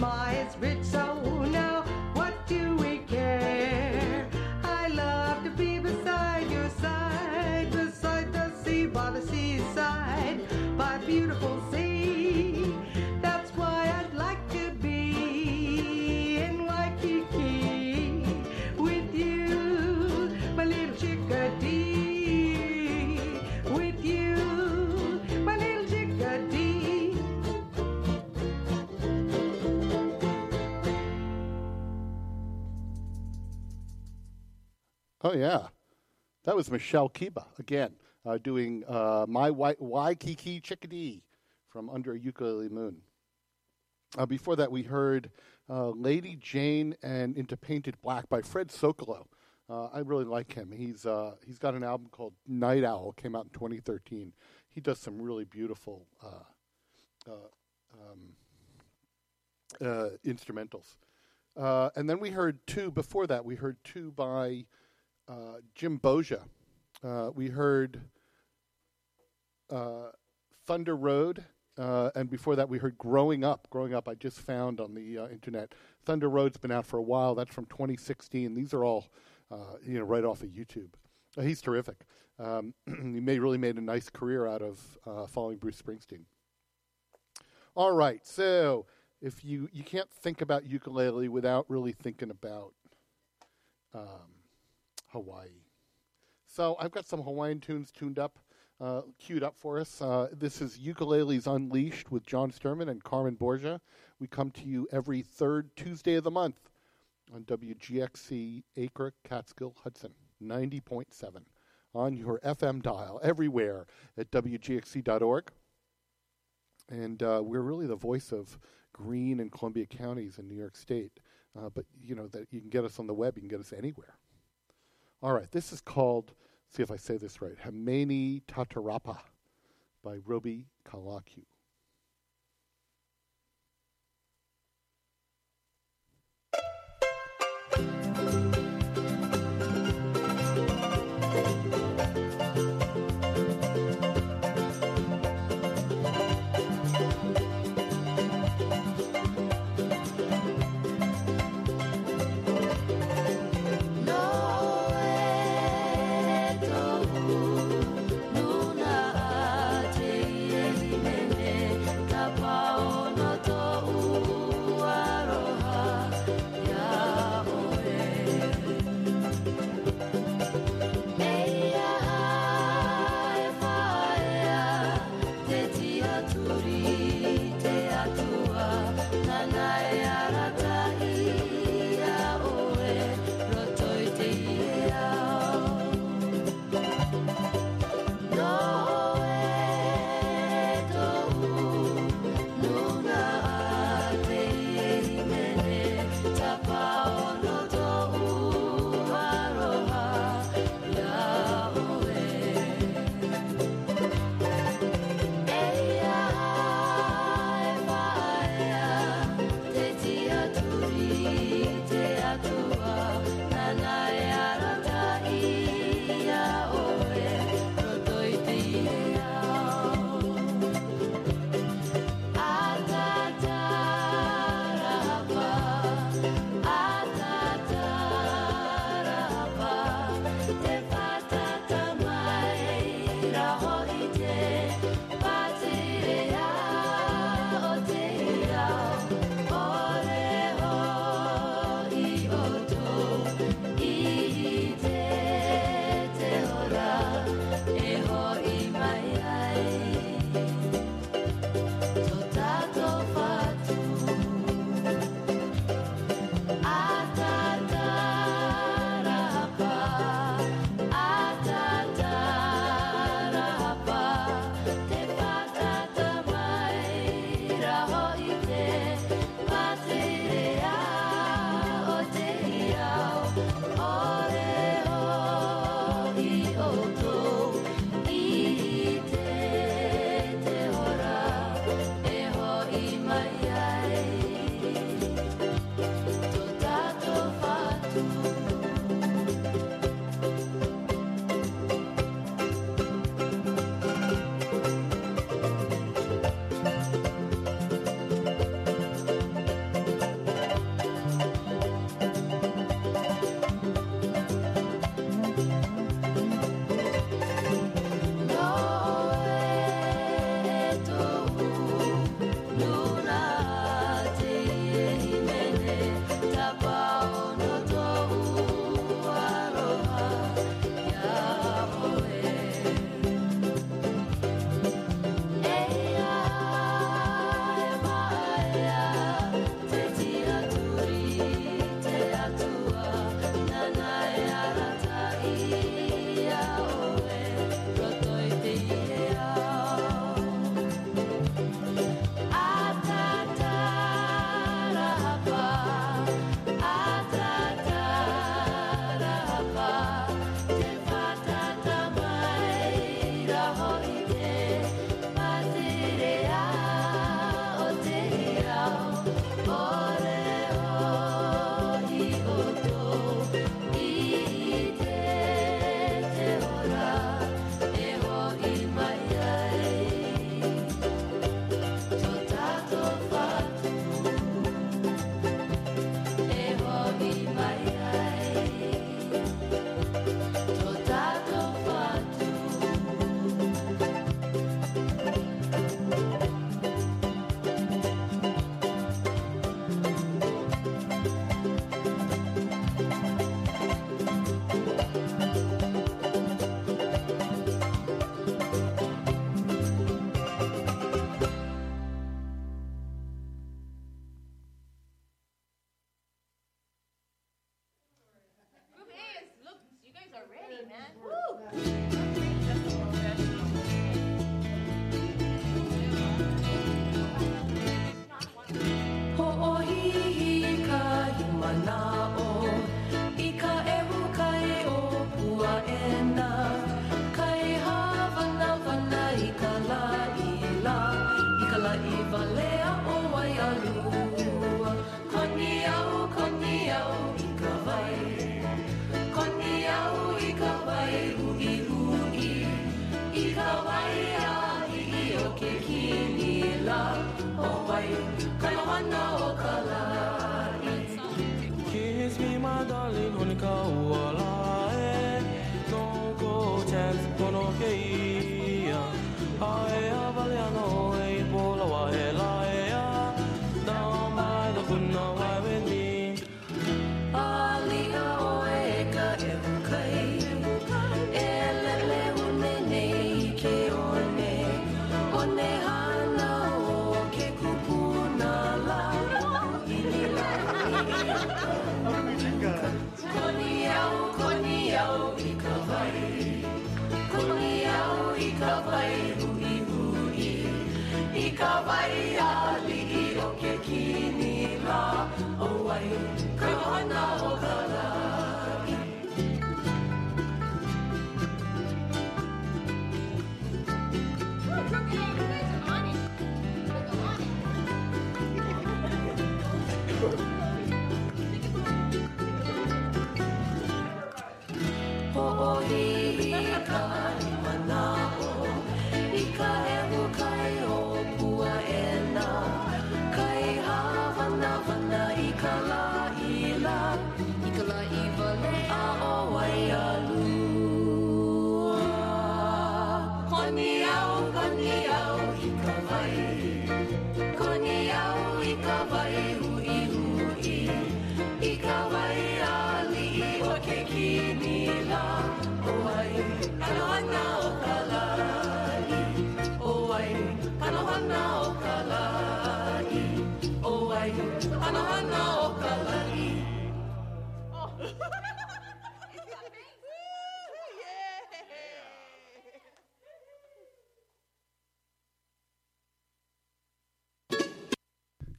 Ma is rich, so now what do we care? I love to be beside your side, beside the sea, by the seaside, by beautiful sea. That's why I'd like to be in Waikiki with you, my little chickadee. With you, my little chickadee. Oh, yeah. That was Michelle Kiba again, doing My Waikiki Chickadee from Under a Ukulele Moon. Before that, we heard Lady Jane and Into Painted Black by Fred Sokolow. I really like him. He's got an album called Night Owl, came out in 2013. He does some really beautiful instrumentals. And then we heard two, before that, we heard two by Jim Boggia. We heard Thunder Road, and before that we heard Growing Up. Growing Up I just found on the internet. Thunder Road's been out for a while. That's from 2016. These are all right off of YouTube. He's terrific. He really made a nice career out of following Bruce Springsteen. All right, so if you can't think about ukulele without really thinking about Hawaii. So I've got some Hawaiian tunes tuned up, queued up for us. This is Ukuleles Unleashed with John Sturman and Carmen Borgia. We come to you every third Tuesday of the month on WGXC Acre, Catskill, Hudson, 90.7 on your FM dial everywhere at WGXC.org. And we're really the voice of Greene and Columbia counties in New York State. But that you can get us on the web, you can get us anywhere. All right, this is called, see if I say this right, Hameni Tatarapa by Robi Kalakiu. Kiss me, my darling, don't go chance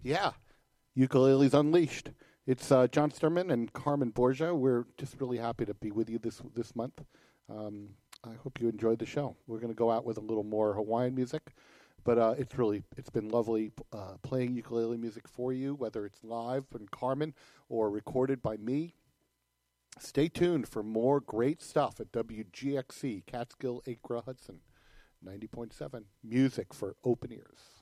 Yeah, Ukuleles Unleashed. It's John Sterman and Carmen Borgia. We're just really happy to be with you this month. I hope you enjoyed the show. We're going to go out with a little more Hawaiian music, but it's been lovely playing ukulele music for you, whether it's live from Carmen or recorded by me. Stay tuned for more great stuff at WGXC, Catskill, Acra, Hudson, 90.7, music for open ears.